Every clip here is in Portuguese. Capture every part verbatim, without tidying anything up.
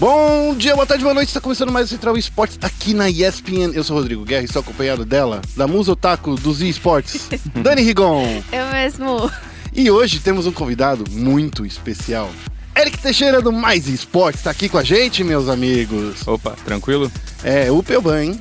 Bom dia, boa tarde, boa noite, está começando mais o Central Esportes aqui na E S P N. Eu sou o Rodrigo Guerra e estou acompanhado dela, da Musa Otaku dos eSportes, Dani Rigon. Eu mesmo. E hoje temos um convidado muito especial. Eric Teixeira do Mais eSportes está aqui com a gente, meus amigos. Opa, tranquilo? É, o Peuban, hein?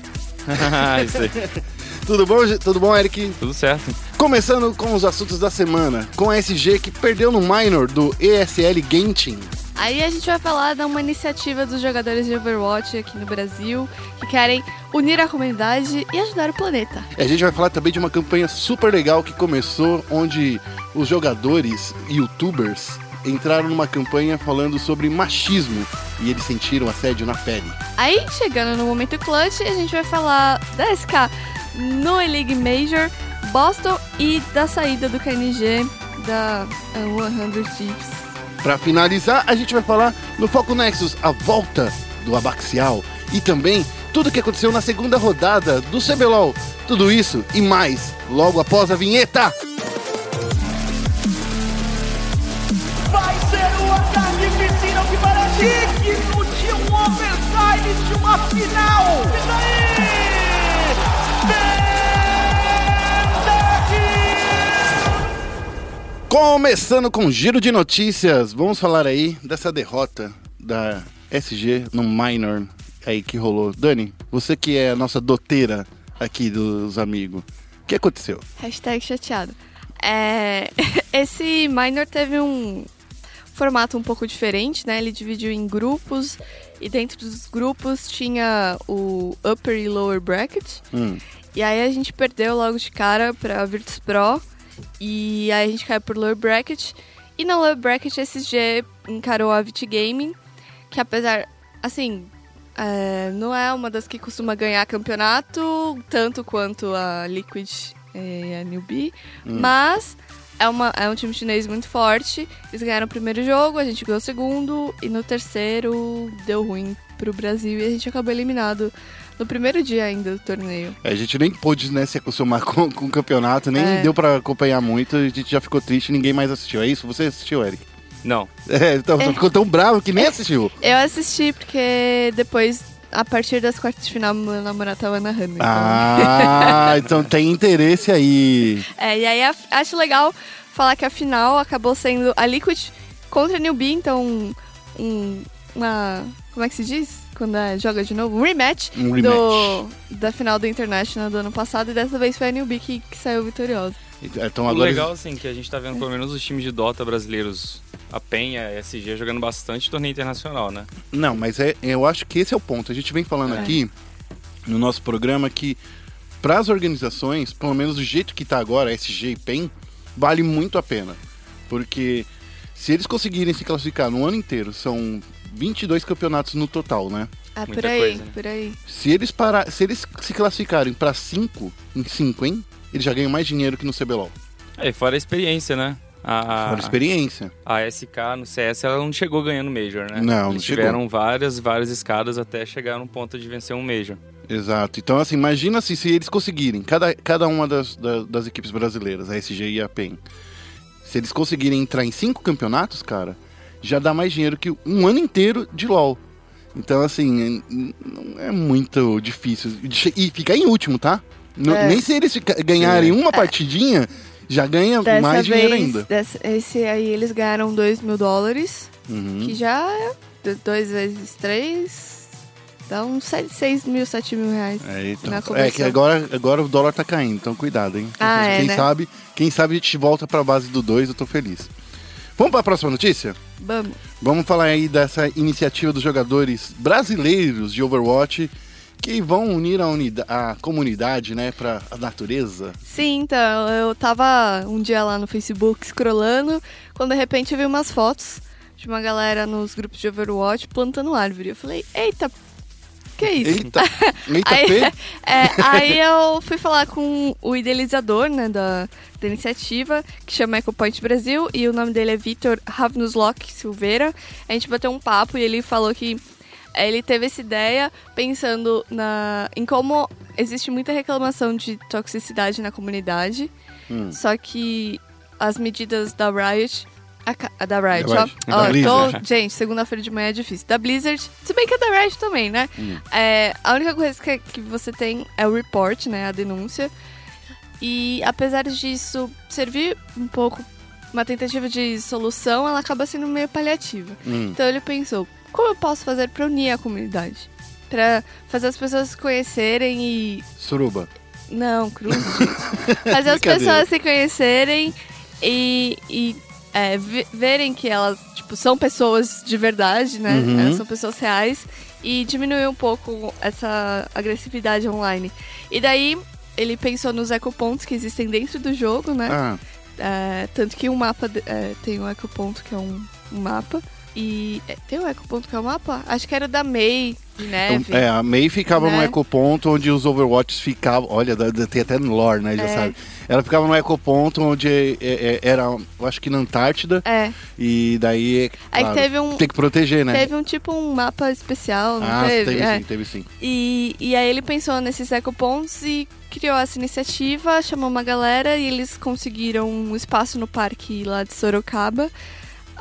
Isso aí. Tudo bom, tudo bom, Eric? Tudo certo. Começando com os assuntos da semana, com a S G que perdeu no minor do E S L Genshin. Aí a gente vai falar de uma iniciativa dos jogadores de Overwatch aqui no Brasil, que querem unir a comunidade e ajudar o planeta. A gente vai falar também de uma campanha super legal que começou, onde os jogadores youtubers entraram numa campanha falando sobre machismo e eles sentiram assédio na pele. Aí, chegando no momento clutch, a gente vai falar da S K no E-League Major, Boston e da saída do K N G da cem Thieves. Para finalizar, a gente vai falar no Foco Nexus, a volta do Abaxial e também tudo o que aconteceu na segunda rodada do C B L O L. Tudo isso e mais, logo após a vinheta. Vai ser uma carnificina que parece digno de um overtime de uma final. E daí? Começando com um giro de notícias, vamos falar aí dessa derrota da S G no minor aí que rolou. Dani, você que é a nossa doteira aqui dos amigos, o que aconteceu? Hashtag chateado. É... Esse minor teve um formato um pouco diferente, né? Ele dividiu em grupos e dentro dos grupos tinha o upper e lower bracket. Hum. E aí a gente perdeu logo de cara pra Virtus Pro. E aí a gente caiu por lower bracket. E na lower bracket a S G encarou a Vitigaming, que apesar, assim, é, não é uma das que costuma ganhar campeonato, tanto quanto a Liquid e a Newbee, hum. mas é, uma, é um time chinês muito forte. Eles ganharam o primeiro jogo, a gente ganhou o segundo, e no terceiro deu ruim pro Brasil e a gente acabou eliminado no primeiro dia ainda do torneio. A gente nem pôde, né, se acostumar com, com o campeonato, nem é. deu pra acompanhar muito, a gente já ficou triste, ninguém mais assistiu. É isso? Você assistiu, Eric? Não. É, então, é. Você ficou tão bravo que nem é. assistiu. Eu assisti porque depois, a partir das quartas de final, meu namorado tava narrando. Então. Ah, então tem interesse aí. É, e aí acho legal falar que a final acabou sendo a Liquid contra a Newbee, então um, uma... Como é que se diz? Quando joga de novo? Um rematch, um rematch. Do, da final do International do ano passado. E dessa vez foi a Newbee que, que saiu vitoriosa. Então, agora... O legal, assim, que a gente tá vendo pelo menos os times de Dota brasileiros, a P E N, a S G, jogando bastante torneio internacional, né? Não, mas é, eu acho que esse é o ponto. A gente vem falando é. aqui no nosso programa que para as organizações, pelo menos do jeito que tá agora, S G e P E N, vale muito a pena. Porque se eles conseguirem se classificar no ano inteiro, são... vinte e dois campeonatos no total, né? Ah, por aí, coisa, né? por aí. Se eles, parar, se eles se classificarem pra cinco em cinco, hein? Eles já ganham mais dinheiro que no C B L O L. É, fora a experiência, né? A, fora a experiência. A S K no C S, ela não chegou ganhando Major, né? Não, eles não tiveram chegou. várias, várias escadas até chegar no ponto de vencer um Major. Exato. Então, assim, imagina se, se eles conseguirem, cada, cada uma das, das, das equipes brasileiras, a S G e a P E N, se eles conseguirem entrar em cinco campeonatos, cara... já dá mais dinheiro que um ano inteiro de LoL. Então, assim, não é muito difícil. E ficar em último, tá? É. Nem se eles ganharem uma partidinha, é. já ganha dessa mais vez, dinheiro ainda. Dessa, esse aí eles ganharam dois mil dólares, uhum. que já é dois vezes três, dá uns seis mil, sete mil reais. É, então, é que agora, agora o dólar tá caindo, então cuidado, hein? Ah, quem, é, quem, né? sabe, quem sabe a gente volta pra base do dois, eu tô feliz. Vamos para a próxima notícia? Vamos. Vamos falar aí dessa iniciativa dos jogadores brasileiros de Overwatch que vão unir a, unida- a comunidade, né, para a natureza. Sim, então, eu tava um dia lá no Facebook scrollando, quando de repente eu vi umas fotos de uma galera nos grupos de Overwatch plantando árvore. Eu falei, eita, que é isso? Eita, eita aí, é, aí eu fui falar com o idealizador, né, da... da iniciativa, que chama EcoPoint Brasil, e o nome dele é Vitor Ravnuslock Silveira. A gente bateu um papo e ele falou que ele teve essa ideia pensando na, em como existe muita reclamação de toxicidade na comunidade, hum. só que as medidas da Riot A, a da Riot, ó. ó tô, gente, segunda-feira de manhã é difícil. Da Blizzard, se bem que a da Riot também, né? Hum. É, a única coisa que, que você tem é o report, né? A denúncia. E apesar disso servir um pouco uma tentativa de solução, ela acaba sendo meio paliativa. Hum. Então ele pensou, como eu posso fazer pra unir a comunidade? Pra fazer as pessoas se conhecerem e... Suruba. Não, cruz, gente. Fazer as pessoas se conhecerem e... e é, verem que elas, tipo, são pessoas de verdade, né? Uhum. Elas são pessoas reais. E diminuir um pouco essa agressividade online. E daí, ele pensou nos ecopontos que existem dentro do jogo, né? Ah. É, tanto que um mapa... É, tem um ecoponto que é um, um mapa. E... É, tem um ecoponto que é um mapa? Acho que era da May... Neve, é, a May ficava, né, no ecoponto onde os Overwatchs ficavam. Olha, tem até no lore, né? Já é. sabe. Ela ficava no ecoponto onde era, eu acho que na Antártida. É. E daí. Aí claro, teve um, tem que proteger, né? Teve um tipo um mapa especial, não ah, teve? Teve é. sim, teve sim. E, e aí ele pensou nesses ecopontos e criou essa iniciativa, chamou uma galera e eles conseguiram um espaço no parque lá de Sorocaba.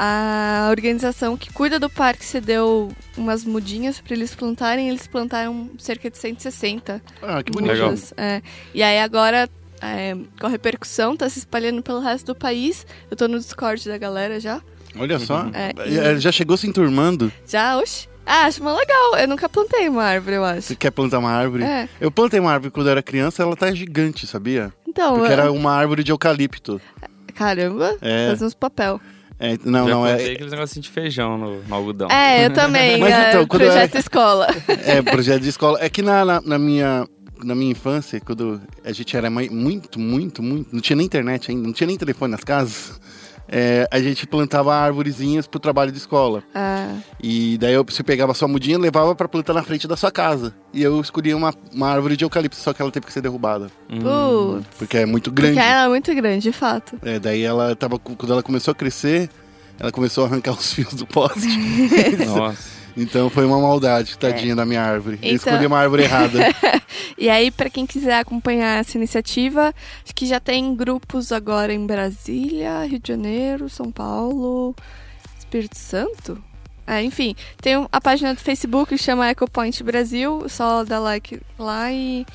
A organização que cuida do parque cedeu umas mudinhas para eles plantarem. Eles plantaram cerca de cento e sessenta. Ah, que bonito. Legal. É. E aí agora, é, com a repercussão, tá se espalhando pelo resto do país. Eu tô no Discord da galera já. Olha só. É, e... Já chegou se enturmando? Já, oxi. Ah, acho uma legal. Eu nunca plantei uma árvore, eu acho. Você quer plantar uma árvore? É. Eu plantei uma árvore quando eu era criança, ela tá gigante, sabia? Então, Porque eu... era uma árvore de eucalipto. Caramba, é. faz uns papel. É, não, Já não, é... aqueles negocinhos de feijão no, no algodão. É, eu também. Mas, então, projeto eu... escola. É, projeto de escola. É que na, na, na, minha, na minha infância, quando a gente era muito, muito, muito... Não tinha nem internet ainda, não tinha nem telefone nas casas. É, a gente plantava árvorezinhas pro trabalho de escola. Ah. E daí você pegava sua mudinha e levava pra plantar na frente da sua casa. E eu escolhia uma, uma árvore de eucalipto, só que ela teve que ser derrubada. Hum. Porque é muito grande. Porque ela é muito grande, de fato. É, daí ela tava, quando ela começou a crescer, ela começou a arrancar os fios do poste. Nossa. Então foi uma maldade, tadinha é. da minha árvore. Então... Eu escolhi uma árvore errada. E aí, pra quem quiser acompanhar essa iniciativa, acho que já tem grupos agora em Brasília, Rio de Janeiro, São Paulo, Espírito Santo? É, enfim, tem a página do Facebook que chama EcoPoint Brasil, só dá like lá e...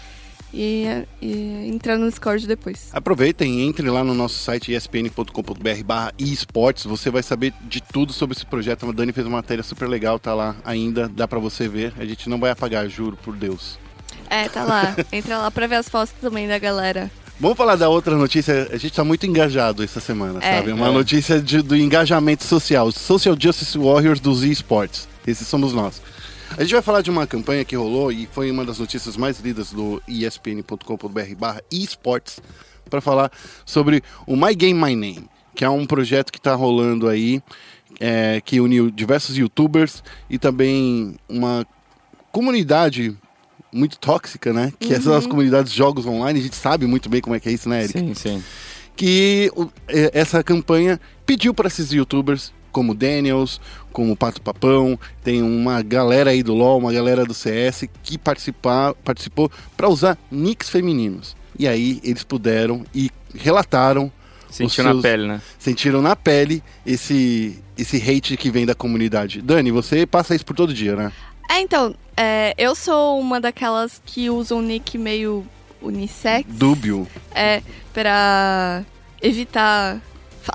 E, e entrar no Discord depois. Aproveitem, entre lá no nosso site e s p n ponto com ponto b r barra esportes. Você vai saber de tudo sobre esse projeto. A Dani fez uma matéria super legal, tá lá ainda. Dá pra você ver, a gente não vai apagar, juro por Deus. É, tá lá, entra lá pra ver as fotos também da galera. Vamos falar da outra notícia. A gente tá muito engajado essa semana, é, sabe? Uma é. notícia de, do engajamento social. Social Justice Warriors dos esportes. Esses somos nós. A gente vai falar de uma campanha que rolou e foi uma das notícias mais lidas do e s p n ponto com ponto b r barra esportes para falar sobre o My Game My Name, que é um projeto que está rolando aí, é, que uniu diversos youtubers e também uma comunidade muito tóxica, né? Que uhum. essas são as comunidades de jogos online, a gente sabe muito bem como é que é isso, né, Eric? Sim, sim. Que essa campanha pediu para esses youtubers... como Daniels, como Pato Papão, tem uma galera aí do LoL, uma galera do C S que participar, participou para usar nicks femininos. E aí eles puderam e relataram... Sentiram seus, na pele, né? Sentiram na pele esse, esse hate que vem da comunidade. Dani, você passa isso por todo dia, né? É, então, é, eu sou uma daquelas que usam um nick meio unissex. Dúbio. É, para evitar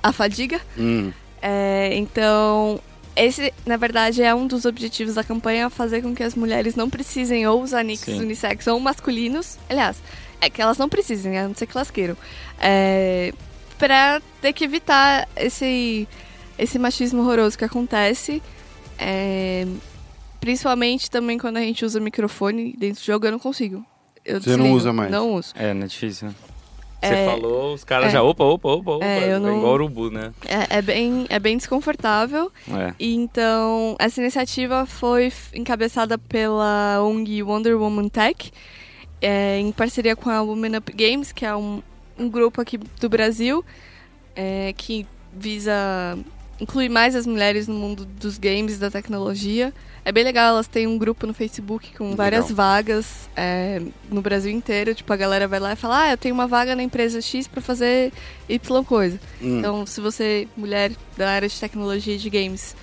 a fadiga. Hum. É, então, esse, na verdade, é um dos objetivos da campanha, fazer com que as mulheres não precisem ou usar nicks Sim. unissex ou masculinos. Aliás, é que elas não precisem, a não ser que elas queiram. É, pra ter que evitar esse, esse machismo horroroso que acontece. É, principalmente também quando a gente usa microfone dentro do jogo, eu não consigo. Eu Você não usa mais? Não uso. É, não é difícil, né? Você é, falou, os caras é, já, opa, opa, opa, opa, é, eu não, igual urubu, né? É, é, bem, é bem desconfortável. É. E então, essa iniciativa foi encabeçada pela O N G Wonder Woman Tech, é, em parceria com a Women Up Games, que é um, um grupo aqui do Brasil, é, que visa incluir mais as mulheres no mundo dos games, da tecnologia. É bem legal, elas têm um grupo no Facebook com várias legal. vagas é, no Brasil inteiro. Tipo, a galera vai lá e fala, ah, eu tenho uma vaga na empresa X pra fazer Y coisa. Hum. Então, se você, mulher da área de tecnologia e de games,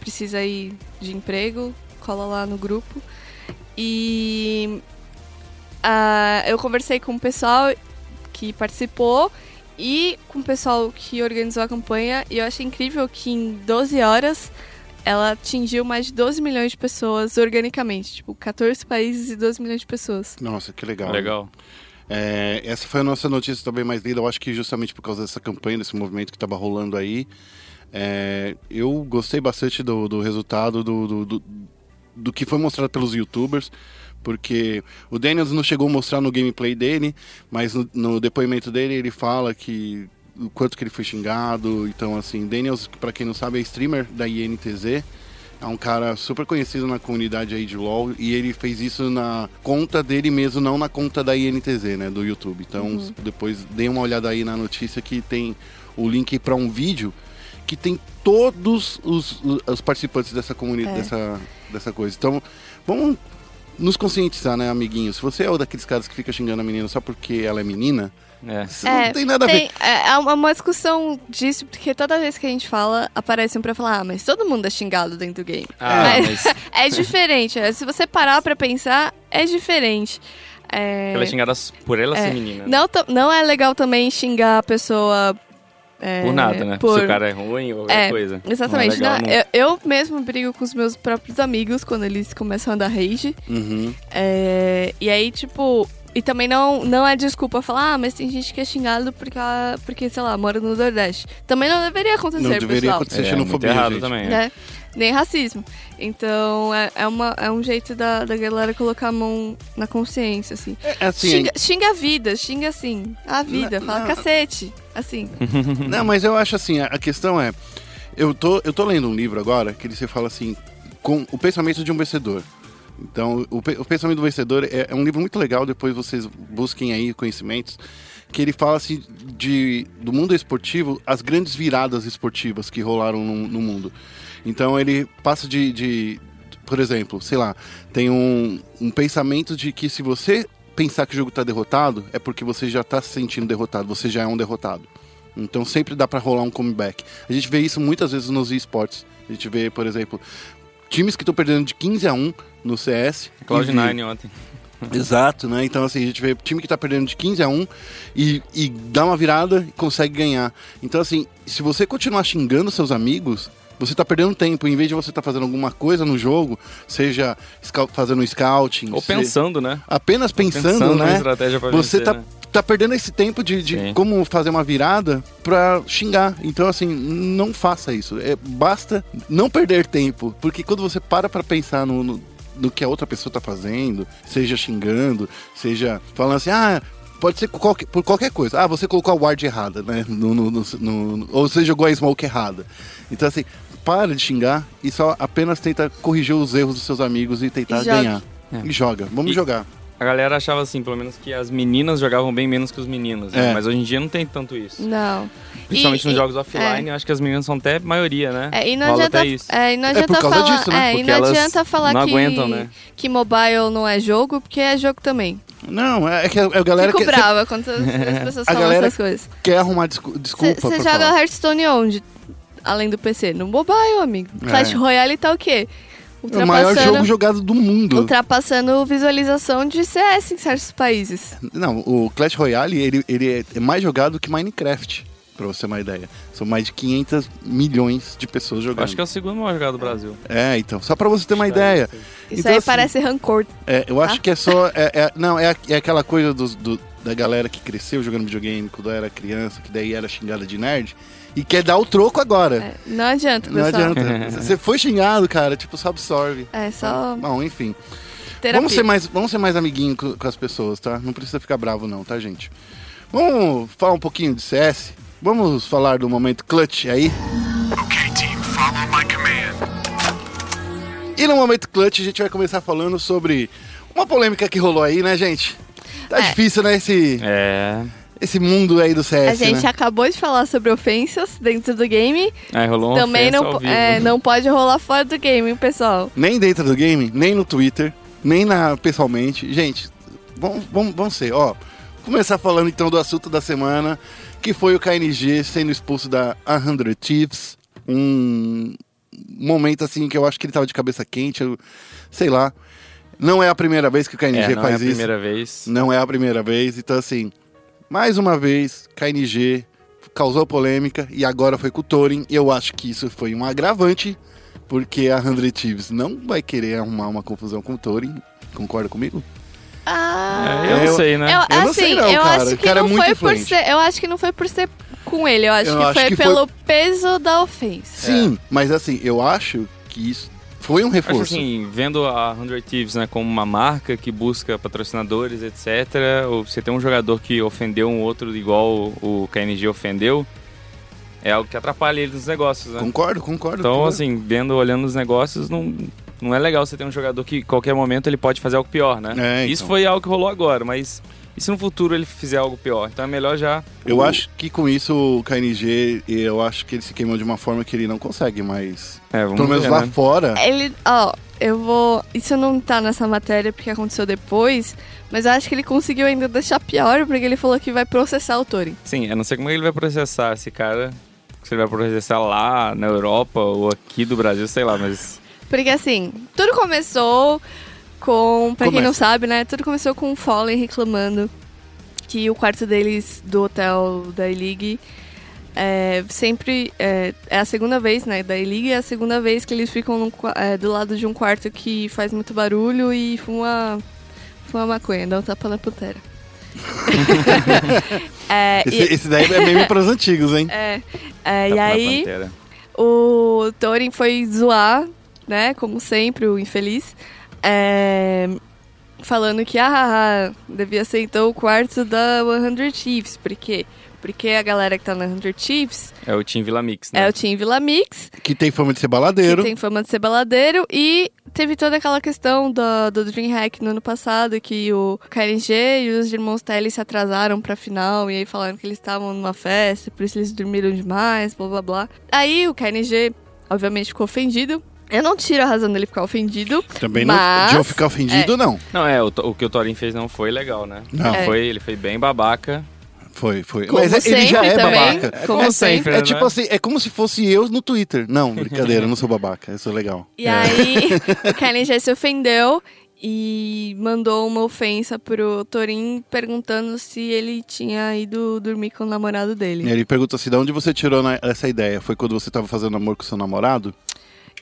precisa ir de emprego, cola lá no grupo. E uh, eu conversei com o pessoal que participou e com o pessoal que organizou a campanha. E eu achei incrível que em doze horas... ela atingiu mais de doze milhões de pessoas organicamente. Tipo, catorze países e doze milhões de pessoas. Nossa, que legal. Legal. É, essa foi a nossa notícia também mais lida. Eu acho que justamente por causa dessa campanha, desse movimento que estava rolando aí. É, eu gostei bastante do, do resultado, do, do, do, do que foi mostrado pelos youtubers. Porque o Daniels não chegou a mostrar no gameplay dele, mas no, no depoimento dele ele fala que... o quanto que ele foi xingado. Então, assim, Daniels, pra quem não sabe, é streamer da I N T Z. É um cara super conhecido na comunidade aí de LoL. E ele fez isso na conta dele mesmo, não na conta da I N T Z, né? Do YouTube. Então, uhum. depois dê uma olhada aí na notícia que tem o link pra um vídeo que tem todos os, os participantes dessa comunidade, é. dessa, dessa coisa. Então, vamos nos conscientizar, né, amiguinhos? Se você é um daqueles caras que fica xingando a menina só porque ela é menina... É. Não é, tem nada tem, a ver. É, é uma discussão disso, porque toda vez que a gente fala, aparece um pra falar, ah, mas todo mundo é xingado dentro do game. Ah, mas, mas... é diferente, se você parar pra pensar, é diferente. É... Ela é xingada por ela é. ser menina. Não, não é legal também xingar a pessoa... É, por nada, né? Por... Se o cara é ruim ou qualquer é, coisa. Exatamente. Não é legal, não. Eu, eu mesmo brigo com os meus próprios amigos quando eles começam a dar rage. Uhum. É, e aí, tipo... E também não, não é desculpa falar, ah, mas tem gente que é xingado porque, ela, porque, sei lá, mora no Nordeste. Também não deveria acontecer, pessoal. Não deveria pessoal. acontecer é, xenofobia, muito errado, gente. Também, né? É. Nem racismo. Então, é, é, uma, é um jeito da, da galera colocar a mão na consciência, assim. É, assim xinga, é... xinga a vida, xinga assim, a vida. Não, fala não. cacete, assim. Não, mas eu acho assim, a, a questão é... Eu tô, eu tô lendo um livro agora que ele se fala assim, com o pensamento de um vencedor. Então, o, P- o Pensamento do Vencedor é, é um livro muito legal, depois vocês busquem aí conhecimentos, que ele fala assim, de, do mundo esportivo, as grandes viradas esportivas que rolaram no, no mundo. Então, ele passa de, de, por exemplo, sei lá, tem um, um pensamento de que se você pensar que o jogo está derrotado, é porque você já está se sentindo derrotado, você já é um derrotado. Então, sempre dá para rolar um comeback. A gente vê isso muitas vezes nos esportes. A gente vê, por exemplo... times que estão perdendo de quinze a um no C S. Cloud nine ontem. Exato, né? Então, assim, a gente vê time que tá perdendo de quinze a um e, e dá uma virada e consegue ganhar. Então, assim, se você continuar xingando seus amigos, você tá perdendo tempo. Em vez de você tá fazendo alguma coisa no jogo, seja scout, fazendo um scouting... Ou pensando, né? Apenas pensando, pensando né? Uma estratégia pra você vencer, tá... né? Tá perdendo esse tempo de, de como fazer uma virada pra xingar. Então, assim, não faça isso. É, basta não perder tempo. Porque quando você para pra pensar no, no, no que a outra pessoa tá fazendo, seja xingando, seja falando assim, ah, pode ser qualquer, por qualquer coisa. Ah, você colocou a ward errada, né? No, no, no, no, ou você jogou a smoke errada. Então, assim, para de xingar e só apenas tenta corrigir os erros dos seus amigos e tentar e ganhar. É. E joga. Vamos e... jogar. A galera achava assim, pelo menos que as meninas jogavam bem menos que os meninos, né? É. Mas hoje em dia não tem tanto isso. Não. Principalmente e, nos e, jogos offline, é. eu acho que as meninas são até maioria, né? É, e não Rola adianta, até isso. É, e não adianta é por causa falar, disso, né? É, e não adianta falar não aguentam, que, né? que mobile não é jogo, porque é jogo também. Não, é que a, a galera... Fico que, brava cê, quando as pessoas falam essas coisas. Quer arrumar desculpa. Você joga falar. Hearthstone onde? Além do P C? No mobile, amigo. É. Clash Royale tá o quê? O maior jogo jogado do mundo. Ultrapassando visualização de C S em certos países. Não, o Clash Royale, ele, ele é mais jogado que Minecraft, pra você ter uma ideia. São mais de quinhentos milhões de pessoas jogando. Eu acho que é o segundo maior jogado do Brasil. É, então, só pra você ter uma ideia. Isso então, aí assim, parece rancor. É, eu acho ah. que é só... É, é, não, é, é aquela coisa do, do, da galera que cresceu jogando videogame quando era criança, que daí era xingada de nerd. E quer dar o troco agora. É, não adianta, pessoal. Não adianta. Você foi xingado, cara. Tipo, só absorve. É, só... Bom, enfim. Terapia. Vamos ser mais, vamos ser mais amiguinho com, com as pessoas, tá? Não precisa ficar bravo, não, tá, gente? Vamos falar um pouquinho de C S? Vamos falar do momento clutch aí? Ok, team. Follow my command. E no momento clutch, a gente vai começar falando sobre uma polêmica que rolou aí, né, gente? Tá é. difícil, né, esse... É... esse mundo aí do C S, A gente né? acabou de falar sobre ofensas dentro do game. É, rolou uma Também ofensa não, ao vivo. É, não pode rolar fora do game, hein, pessoal? Nem dentro do game, nem no Twitter, nem na, pessoalmente. Gente, vamos, vamos, vamos ser, ó. Começar falando então do assunto da semana, que foi o K N G sendo expulso da cem Thieves. Um momento assim que eu acho que ele tava de cabeça quente, eu, sei lá. Não é a primeira vez que o K N G é, não faz é a isso. Não é a primeira vez. Não é a primeira vez. Então, assim, mais uma vez, K N G causou polêmica e agora foi com o Thorin. Eu acho que isso foi um agravante, porque a cem Thieves não vai querer arrumar uma confusão com o Thorin. Concorda comigo? Ah, é, eu, eu não sei, né? Eu, assim, eu não sei, não, eu cara. Acho que o cara não é muito foi influente. Por ser, eu acho que não foi por ser com ele. Eu acho eu que acho foi que pelo foi... peso da ofensa. Sim, é. Mas assim, eu acho que isso... Foi um reforço. Acho assim, vendo a cem Thieves, né, como uma marca que busca patrocinadores, etcétera, ou você tem um jogador que ofendeu um outro igual o K N G ofendeu, é algo que atrapalha ele nos negócios, né? Concordo, concordo. Então, concordo. assim, vendo, olhando os negócios, não, não é legal você ter um jogador que, em qualquer momento, ele pode fazer algo pior, né? É, então. Isso foi algo que rolou agora, mas e se no futuro ele fizer algo pior? Então é melhor já... Eu o... acho que com isso o K N G, eu acho que ele se queimou de uma forma que ele não consegue, mas... É, vamos Pelo menos ver, lá né? fora... Ele, ó, eu vou... Isso não tá nessa matéria porque aconteceu depois, mas eu acho que ele conseguiu ainda deixar pior, porque ele falou que vai processar o Thorin. Sim, eu não sei como ele vai processar esse cara, se ele vai processar lá na Europa ou aqui do Brasil, sei lá, mas... Porque assim, tudo começou... Com, pra Começa. quem não sabe, né, tudo começou com o Fallen reclamando que o quarto deles do hotel da E-League é, sempre, é, é a segunda vez, né, da E-League é a segunda vez que eles ficam no, é, do lado de um quarto que faz muito barulho e fuma, fuma maconha, dá um tapa na putera. é, esse, e... esse daí é meme pros antigos, hein? É, é, e aí pantera. O Thorin foi zoar, né, como sempre, o infeliz. É, falando que ah, devia ser então o quarto da cem Thieves. Por quê? Porque a galera que tá na cem Thieves é o Team Vila Mix, né? É o Team Vila Mix, que tem fama de ser baladeiro. Que tem fama de ser baladeiro. E teve toda aquela questão do, do Dreamhack no ano passado, que o K N G e os irmãos Telly se atrasaram pra final. E aí falaram que eles estavam numa festa, por isso eles dormiram demais, blá blá blá. Aí o K N G, obviamente, ficou ofendido. Eu não tiro a razão dele ficar ofendido. Também mas... não. De eu ficar ofendido, é. não. Não, é, o, o que o Thorin fez não foi legal, né? Não. É. Foi, ele foi bem babaca. Foi, foi. Como mas ele já é também. babaca. É como, como sempre. É, é tipo assim, é como se fosse eu no Twitter. Não, brincadeira, eu não sou babaca, eu sou legal. E é. aí, o K N G se ofendeu e mandou uma ofensa pro Thorin perguntando se ele tinha ido dormir com o namorado dele. Ele perguntou assim: de onde você tirou na, essa ideia? Foi quando você tava fazendo amor com seu namorado?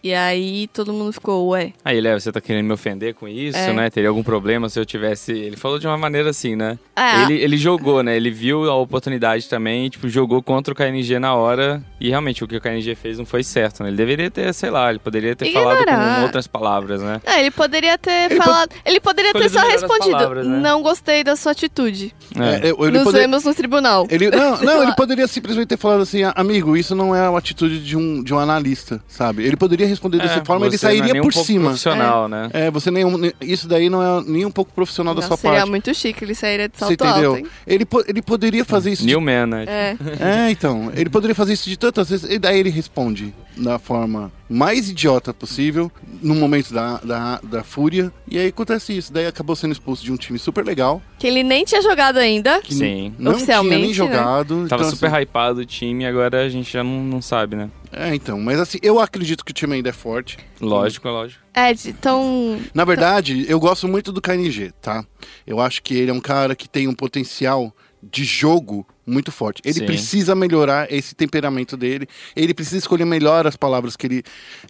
E aí todo mundo ficou, ué... Aí, Léo, você tá querendo me ofender com isso, é. né? Teria algum problema se eu tivesse... Ele falou de uma maneira assim, né? É. Ele, ele jogou, né? Ele viu a oportunidade também, tipo, jogou contra o K N G na hora. E realmente, o que o K N G fez não foi certo, né? Ele deveria ter, sei lá, ele poderia ter Ignorar. falado com outras palavras, né? É, ele poderia ter ele falado... Po... Ele poderia ter só respondido, palavras, né? Não gostei da sua atitude. É. É. Eu, eu, Nos poder... vemos no tribunal. Ele... Não, não ele poderia simplesmente ter falado assim, amigo, isso não é a atitude de um, de um analista, sabe? Ele poderia responder dessa é, forma, ele sairia é por um pouco cima. Profissional, é. né? É, você nem um, isso daí não é nem um pouco profissional não, da sua seria parte. Seria muito chique, ele sairia de salto alto, hein? Ele, po- ele poderia fazer isso. New de... man, né? É. é, então. Ele poderia fazer isso de tantas vezes. E daí ele responde da forma mais idiota possível, no momento da, da, da fúria. E aí acontece isso. Daí acabou sendo expulso de um time super legal. Que ele nem tinha jogado ainda. Que Sim. Não oficialmente, tinha nem jogado. Né? Tava então, super assim, hypado o time, agora a gente já não, não sabe, né? É, então, mas assim, eu acredito que o time ainda é forte. Lógico, é lógico. É, então... Na verdade, eu gosto muito do K N G, tá? Eu acho que ele é um cara que tem um potencial de jogo muito forte. Ele Sim. precisa melhorar esse temperamento dele. Ele precisa escolher melhor as palavras que ele...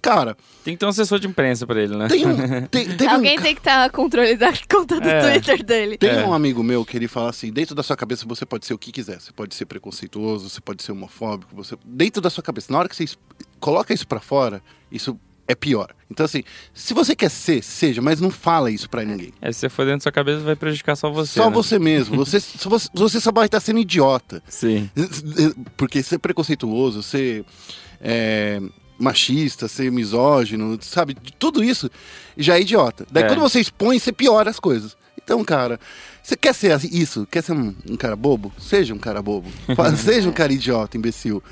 Cara... Tem que ter um assessor de imprensa pra ele, né? Tem um, tem, tem Alguém um... tem que estar a controle da conta do é. Twitter dele. Tem é. um amigo meu que ele fala assim, dentro da sua cabeça você pode ser o que quiser. Você pode ser preconceituoso, você pode ser homofóbico. Você... Dentro da sua cabeça. Na hora que você coloca isso pra fora, isso... é pior. Então, assim, se você quer ser, seja, mas não fala isso pra ninguém. É, se você for dentro da sua cabeça, vai prejudicar só você. Só né? você mesmo. Você, só, você só vai estar sendo idiota. Sim. Porque ser preconceituoso, ser é, machista, ser misógino, sabe? Tudo isso já é idiota. Daí, é. quando você expõe, você piora as coisas. Então, cara, você quer ser isso? Quer ser um, um cara bobo? Seja um cara bobo. Seja um cara idiota, imbecil.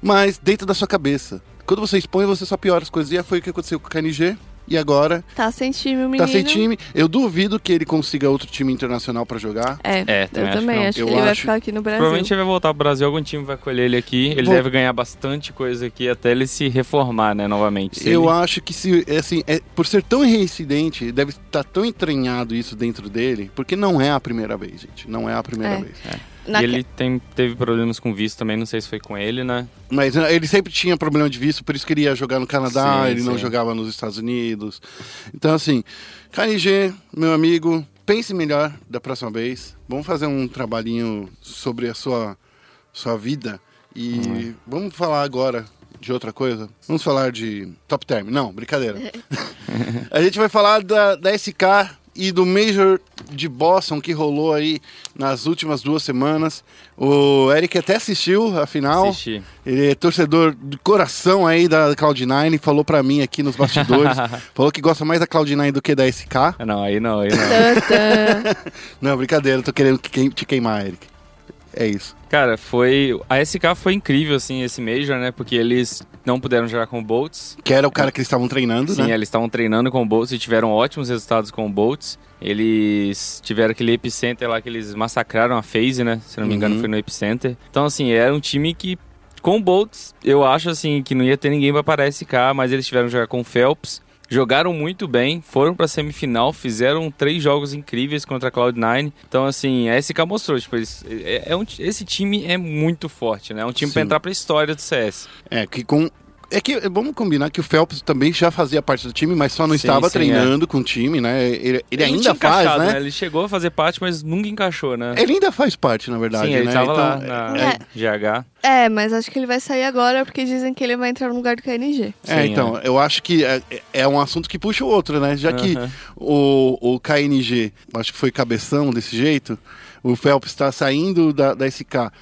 Mas dentro da sua cabeça. Quando você expõe, você só piora as coisas. E foi o que aconteceu com o K N G. E agora... Tá sem time, o menino. Tá sem time. Eu duvido que ele consiga outro time internacional pra jogar. É, é também eu acho também. Que acho que eu ele acho... vai ficar aqui no Brasil. Provavelmente ele vai voltar pro Brasil. Algum time vai acolher ele aqui. Ele Bom, deve ganhar bastante coisa aqui até ele se reformar, né, novamente. Eu ele... acho que, se assim, é, por ser tão reincidente, deve estar tão entranhado isso dentro dele. Porque não é a primeira vez, gente. Não é a primeira é. vez. É. Na e ele tem, teve problemas com visto também, não sei se foi com ele, né? Mas ele sempre tinha problema de visto, por isso que ele ia jogar no Canadá, sim, ele sim. não jogava nos Estados Unidos. Então, assim, K N G, meu amigo, pense melhor da próxima vez. Vamos fazer um trabalhinho sobre a sua, sua vida. E hum. vamos falar agora de outra coisa. Vamos falar de Top Term. Não, brincadeira. A gente vai falar da, da S K... e do Major de Boston que rolou aí nas últimas duas semanas. O Eric até assistiu a final. Assisti. Ele é torcedor de coração aí da Cloud nine, falou pra mim aqui nos bastidores. Falou que gosta mais da Cloud nine do que da S K. Não, aí não, aí não. Não, brincadeira, tô querendo te queimar, Eric. É isso. Cara, foi... A S K foi incrível, assim, esse Major, né? Porque eles não puderam jogar com o BoltZ. Que era o cara que eles estavam treinando, Sim, né? Sim, eles estavam treinando com o BoltZ e tiveram ótimos resultados com o BoltZ. Eles tiveram aquele Epicenter lá que eles massacraram a FaZe, né? Se não me engano, uhum. foi no Epicenter. Então, assim, era um time que... Com o BoltZ, eu acho, assim, que não ia ter ninguém pra parar a S K, mas eles tiveram que jogar com o Felps. Jogaram muito bem, foram pra semifinal, fizeram três jogos incríveis contra a Cloud nine. Então, assim, a S K mostrou, tipo, eles, é, é um, esse time é muito forte, né? É um time Sim. pra entrar pra história do C S. É, que com... É que vamos combinar que o Felps também já fazia parte do time, mas só não sim, estava sim, treinando é. com o time, né? Ele, ele ainda faz, né? né? Ele chegou a fazer parte, mas nunca encaixou, né? Ele ainda faz parte, na verdade, sim, né? Ele estava então, lá na é. G H. É, mas acho que ele vai sair agora, porque dizem que ele vai entrar no lugar do K N G. É, sim, então, é. eu acho que é, é um assunto que puxa o outro, né? Já uh-huh. que o, o K N G, acho que foi cabeção desse jeito, o Felps está saindo da, da S K...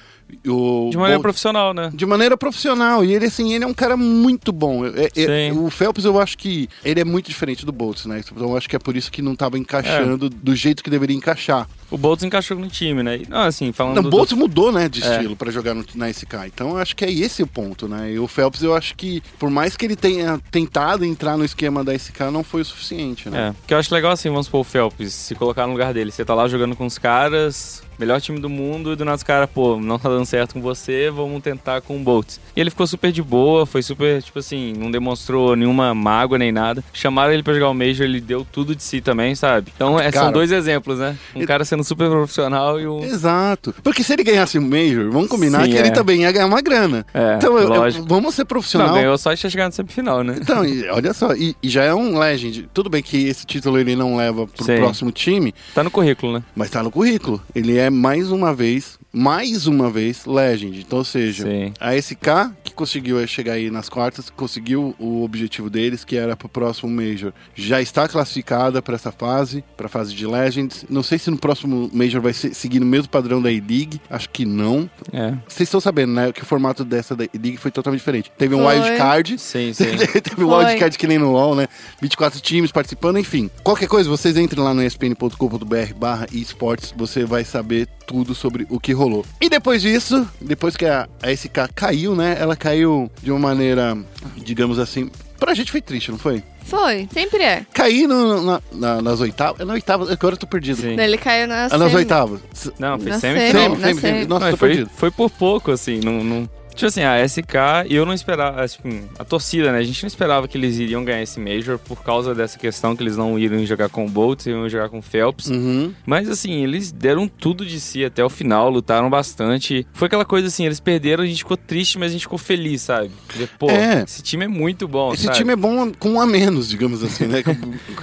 O de maneira Bolt, profissional, né? De maneira profissional. E ele, assim, ele é um cara muito bom. É, é, o Felps, eu acho que ele é muito diferente do BoltZ, né? Então, eu acho que é por isso que não tava encaixando é. do jeito que deveria encaixar. O BoltZ encaixou no time, né? Não, assim, falando... Não, o BoltZ do... mudou, né, de estilo é. pra jogar no, na S K. Então, eu acho que é esse o ponto, né? E o Felps, eu acho que, por mais que ele tenha tentado entrar no esquema da S K, não foi o suficiente, né? É. Porque eu acho legal, assim, vamos supor, o Felps, se colocar no lugar dele. Você tá lá jogando com os caras... Melhor time do mundo, e do nada os caras, pô, não tá dando certo com você, vamos tentar com o BoltZ. E ele ficou super de boa, foi super, tipo assim, não demonstrou nenhuma mágoa nem nada. Chamaram ele pra jogar o Major, ele deu tudo de si também, sabe? Então é, cara, são dois exemplos, né? Um ele... cara sendo super profissional e o... Exato. Porque se ele ganhasse o Major, vamos combinar Sim, que é. ele também ia ganhar uma grana. É, então, eu, eu, vamos ser profissional. Não, ganhou só de chegar na semifinal, né? Então, e, olha só, e, e já é um Legend. Tudo bem que esse título ele não leva pro Sim. próximo time. Tá no currículo, né? Mas tá no currículo. Ele é É mais uma vez, mais uma vez, Legend. Então, ou seja, Sim. a S K, que conseguiu chegar aí nas quartas, conseguiu o objetivo deles, que era pro próximo Major. Já está classificada para essa fase, pra fase de Legends. Não sei se no próximo Major vai seguir o mesmo padrão da E-League. Acho que não. É. Vocês estão sabendo, né? Que o formato dessa da E-League foi totalmente diferente. Teve um wildcard. Sim, sim. Teve um wildcard que nem no LoL, né? vinte e quatro times participando, enfim. Qualquer coisa, vocês entrem lá no e s p n ponto com ponto b r barra esportes. Você vai saber tudo sobre o que rolou. E depois disso, depois que a, a S K caiu, né? Ela caiu de uma maneira, digamos assim... Pra gente foi triste, não foi? Foi, sempre é. Caí no, na, na, nas oitavas. Na oitava, agora eu tô perdido. Sim. Ele caiu nas, ah, nas oitavas. Não, foi semi. Nossa, tô foi, perdido. Foi por pouco, assim, não... não... Tipo assim, a S K, eu não esperava, tipo, a torcida, né? A gente não esperava que eles iriam ganhar esse Major por causa dessa questão que eles não iriam jogar com o BoltZ, iriam jogar com o Felps. Uhum. Mas assim, eles deram tudo de si até o final, lutaram bastante. Foi aquela coisa assim, eles perderam, a gente ficou triste, mas a gente ficou feliz, sabe? Porque, pô, é. esse time é muito bom, esse sabe? Time é bom com um a menos, digamos assim, né?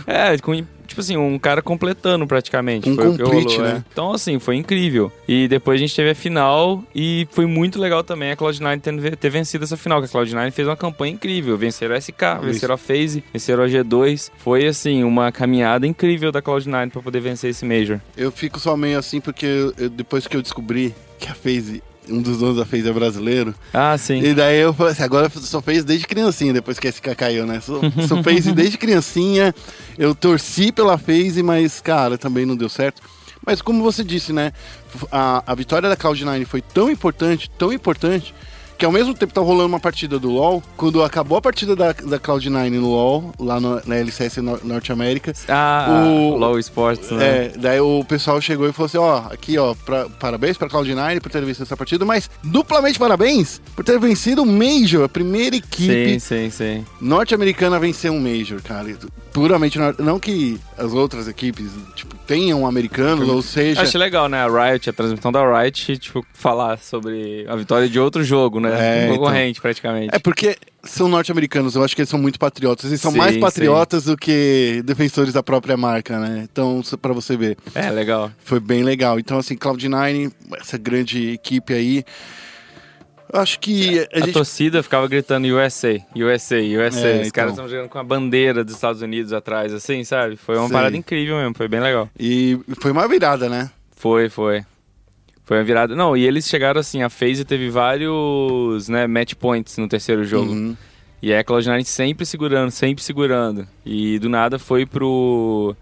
é, com... Tipo assim, um cara completando praticamente. Um foi complete, o que rolou, né? É. Então, assim, foi incrível. E depois a gente teve a final e foi muito legal também a Cloud nine ter vencido essa final, porque a Cloud nine fez uma campanha incrível. Venceram a S K, Isso. venceram a FaZe, venceram a G dois. Foi, assim, uma caminhada incrível da Cloud nine pra poder vencer esse Major. Eu fico só meio assim, porque eu, eu, depois que eu descobri que a FaZe um dos donos da FaZe é brasileiro. Ah, sim. E daí eu falei assim, agora eu sou FaZe desde criancinha, depois que a S K caiu, né? Sou, sou FaZe desde criancinha, eu torci pela FaZe, mas, cara, também não deu certo. Mas como você disse, né, a, a vitória da Cloud nine foi tão importante, tão importante, que ao mesmo tempo tá rolando uma partida do LoL, quando acabou a partida da, da Cloud nine no LoL, lá no, na L C S no, Norte América... Ah, o, LoL Sports, né? É, daí o pessoal chegou e falou assim, ó, aqui ó, pra, parabéns pra Cloud nine por ter vencido essa partida, mas duplamente parabéns por ter vencido o Major, a primeira equipe... Sim, sim, sim. Norte-americana venceu um Major, cara, puramente... Não que as outras equipes, tipo, tenham americanos, ou seja... Acho legal, né, a Riot, a transmissão da Riot, tipo, falar sobre a vitória de outro jogo, né? É, um concorrente, então, praticamente. É porque são norte-americanos, eu acho que eles são muito patriotas. Eles são sim, mais patriotas sim. do que defensores da própria marca, né? Então, pra você ver. É, legal. Foi bem legal. Então, assim, Cloud nine, essa grande equipe aí... Acho que... A, a gente... torcida ficava gritando U S A, U S A, U S A. É, os então... caras estavam jogando com a bandeira dos Estados Unidos atrás, assim, sabe? Foi uma Sim. parada incrível mesmo, foi bem legal. E foi uma virada, né? Foi, foi. Foi uma virada. Não, e eles chegaram assim, a FaZe teve vários, né, match points no terceiro jogo. Uhum. E a Cloud nine sempre segurando, sempre segurando. E do nada foi pro...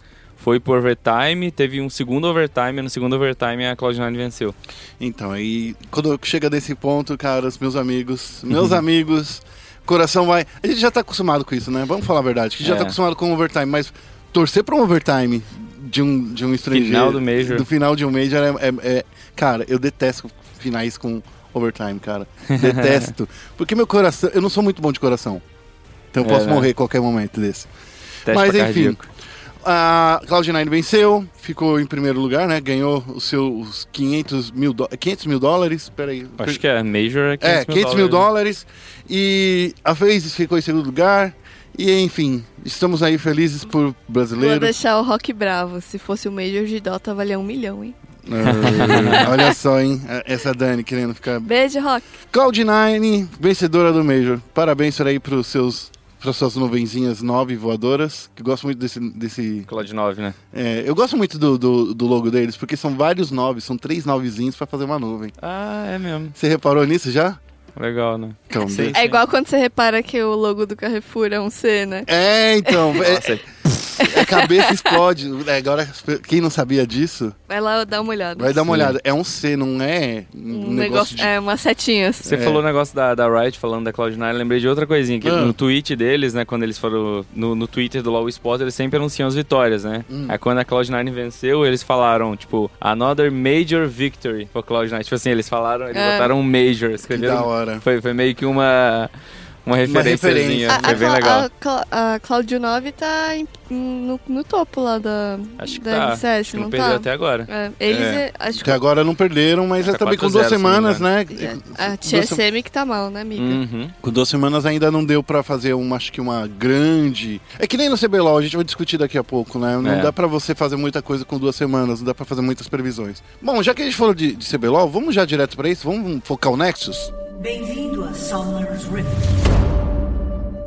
Foi pro overtime, teve um segundo overtime, e no segundo overtime a Cloud nine venceu. Então, aí quando chega desse ponto, cara, os meus amigos, meus amigos, coração vai... A gente já tá acostumado com isso, né? Vamos falar a verdade, que a gente é. já tá acostumado com o overtime, mas torcer pra um overtime de um, de um estrangeiro... Final do Major. Do final de um Major é... é, é cara, eu detesto finais com overtime, cara. Detesto. Porque meu coração... Eu não sou muito bom de coração. Então eu posso é, né? morrer a qualquer momento desse. Teste mas enfim... Cardíaco. A Cloud nine venceu, ficou em primeiro lugar, né? Ganhou os seus quinhentos mil dólares. Peraí. Acho que é Major. É, quinhentos mil dólares. E a FaZe ficou em segundo lugar. E enfim, estamos aí felizes por brasileiro. Vou deixar o Rock bravo. Se fosse o Major de Dota, valia um milhão, hein? Uh, olha só, hein? Essa Dani querendo ficar. Beijo, Rock. Cloud nine, vencedora do Major. Parabéns por aí pros seus. Para suas nuvenzinhas nove voadoras, que eu gosto muito desse... desse... Cloud nine, né? É, eu gosto muito do, do, do logo deles, porque são vários nove, são três novezinhos para fazer uma nuvem. Ah, é mesmo. Você reparou nisso já? Legal, né? Então, sim, sim. É igual quando você repara que o logo do Carrefour é um C, né? É, então. É, a cabeça explode. Agora, quem não sabia disso... Vai lá dar uma olhada. Vai dar uma sim. olhada. É um C, não é um, um negócio... negócio de... É, umas setinhas. Você é. falou o negócio da, da Riot, falando da Cloud nine, eu lembrei de outra coisinha. Que ah. no tweet deles, né, quando eles foram... No, no Twitter do LoL Sport, eles sempre anunciam as vitórias, né? Hum. Aí quando a Cloud nine venceu, eles falaram, tipo, another major victory for Cloud nine. Tipo assim, eles falaram, eles é. botaram um major, escreveram... Que da hora. Foi, foi meio que uma, uma referênciazinha, uma referência. foi a, bem a, legal. A, a Cloud nine tá em, no, no topo lá da, acho da tá. L C S, acho que não, não perdeu tá? até agora. É. Eles, é. Acho que até agora não perderam, mas é, tá também com duas semanas, assim, né? né? A T S M que tá mal, né, amiga? Uhum. Com duas semanas ainda não deu pra fazer uma, acho que uma grande... É que nem no C B L O L, a gente vai discutir daqui a pouco, né? Não é. dá pra você fazer muita coisa com duas semanas, não dá pra fazer muitas previsões. Bom, já que a gente falou de, de C B L O L, vamos já direto pra isso? Vamos focar o Nexus? Bem-vindo a Summer's Rift.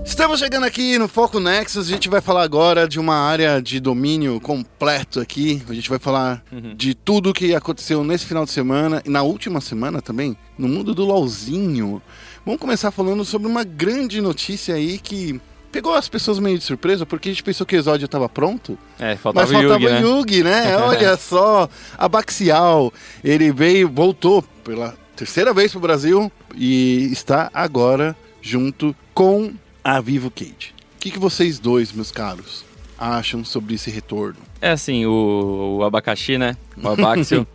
Estamos chegando aqui no Foco Nexus. A gente vai falar agora de uma área de domínio completo aqui. A gente vai falar uhum. de tudo que aconteceu nesse final de semana e na última semana também, no mundo do LoLzinho. Vamos começar falando sobre uma grande notícia aí que pegou as pessoas meio de surpresa, porque a gente pensou que o Exódia estava pronto. É, faltava mas faltava o Yugi, né? Yugi, né? Olha só, a Baxial, ele veio, voltou pela... terceira vez pro Brasil e está agora junto com a Vivo Keyd. O que, que vocês dois, meus caros, acham sobre esse retorno? É assim, o, o Abacaxi, né? O Abaxio.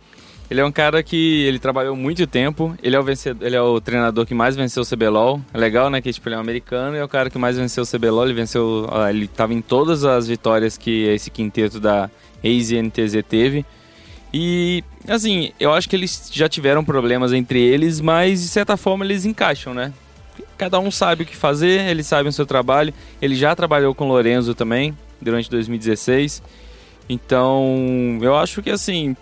Ele é um cara que ele trabalhou muito tempo. Ele é o vencedor, ele é o treinador que mais venceu o C B L O L. É legal, né? Que tipo, ele é um americano e é o cara que mais venceu o C B L O L. Ele venceu. Ele estava em todas as vitórias que esse quinteto da I N T Z teve. E, assim, eu acho que eles já tiveram problemas entre eles, mas de certa forma eles encaixam, né? Cada um sabe o que fazer, eles sabem o seu trabalho. Ele já trabalhou com o Lorenzo também, durante dois mil e dezesseis. Então, eu acho que, assim,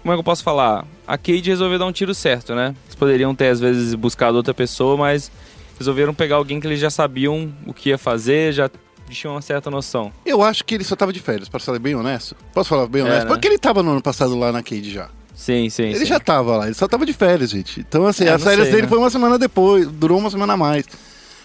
como é que eu posso falar? A Keyd resolveu dar um tiro certo, né? Eles poderiam ter, às vezes, buscado outra pessoa, mas resolveram pegar alguém que eles já sabiam o que ia fazer, já... tinha uma certa noção. Eu acho que ele só tava de férias, pra ser bem honesto. Posso falar bem honesto? É, né? Porque ele tava no ano passado lá na Keyd já. Sim, sim, Ele sim. já tava lá, ele só tava de férias, gente. Então, assim, é, as férias sei, dele né? foi uma semana depois, durou uma semana a mais.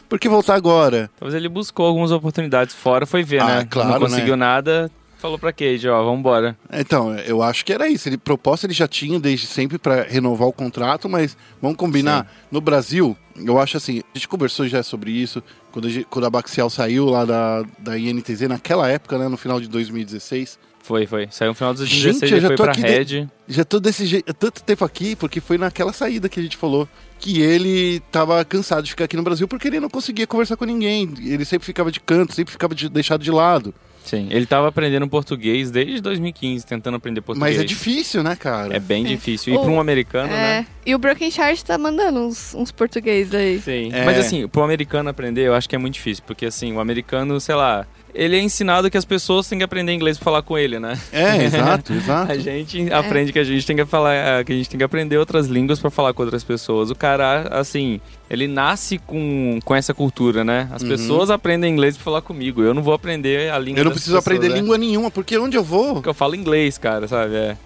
Por que voltar agora? Talvez ele buscou algumas oportunidades fora, foi ver, ah, né? Claro, não conseguiu né? nada, falou pra Cage, ó, vambora. Então, eu acho que era isso. Ele, proposta ele já tinha desde sempre pra renovar o contrato, mas vamos combinar. Sim. No Brasil, eu acho assim, a gente conversou já sobre isso, quando a, gente, quando a Baxial saiu lá da, da I N T Z, naquela época, né, no final de dois mil e dezesseis... Foi, foi. Saiu no final dos dezesseis e foi pra Red. De... Já tô desse jeito, tanto tempo aqui, porque foi naquela saída que a gente falou que ele tava cansado de ficar aqui no Brasil porque ele não conseguia conversar com ninguém. Ele sempre ficava de canto, sempre ficava de... deixado de lado. Sim, ele tava aprendendo português desde dois mil e quinze, tentando aprender português. Mas é difícil, né, cara? É bem é. difícil. E o... pra um americano, é... né? E o Broken Shard tá mandando uns, uns português aí. Sim. É. Mas assim, pro americano aprender, eu acho que é muito difícil, porque assim, o americano, sei lá... Ele é ensinado que as pessoas têm que aprender inglês pra falar com ele, né? É, exato, exato. A gente aprende é. que a gente tem que falar, que a gente tem que aprender outras línguas pra falar com outras pessoas. O cara, assim, ele nasce com, com essa cultura, né? As uhum. pessoas aprendem inglês pra falar comigo. Eu não vou aprender a língua. Eu não preciso pessoas, aprender né? língua nenhuma, porque onde eu vou? Porque eu falo inglês, cara, sabe? É.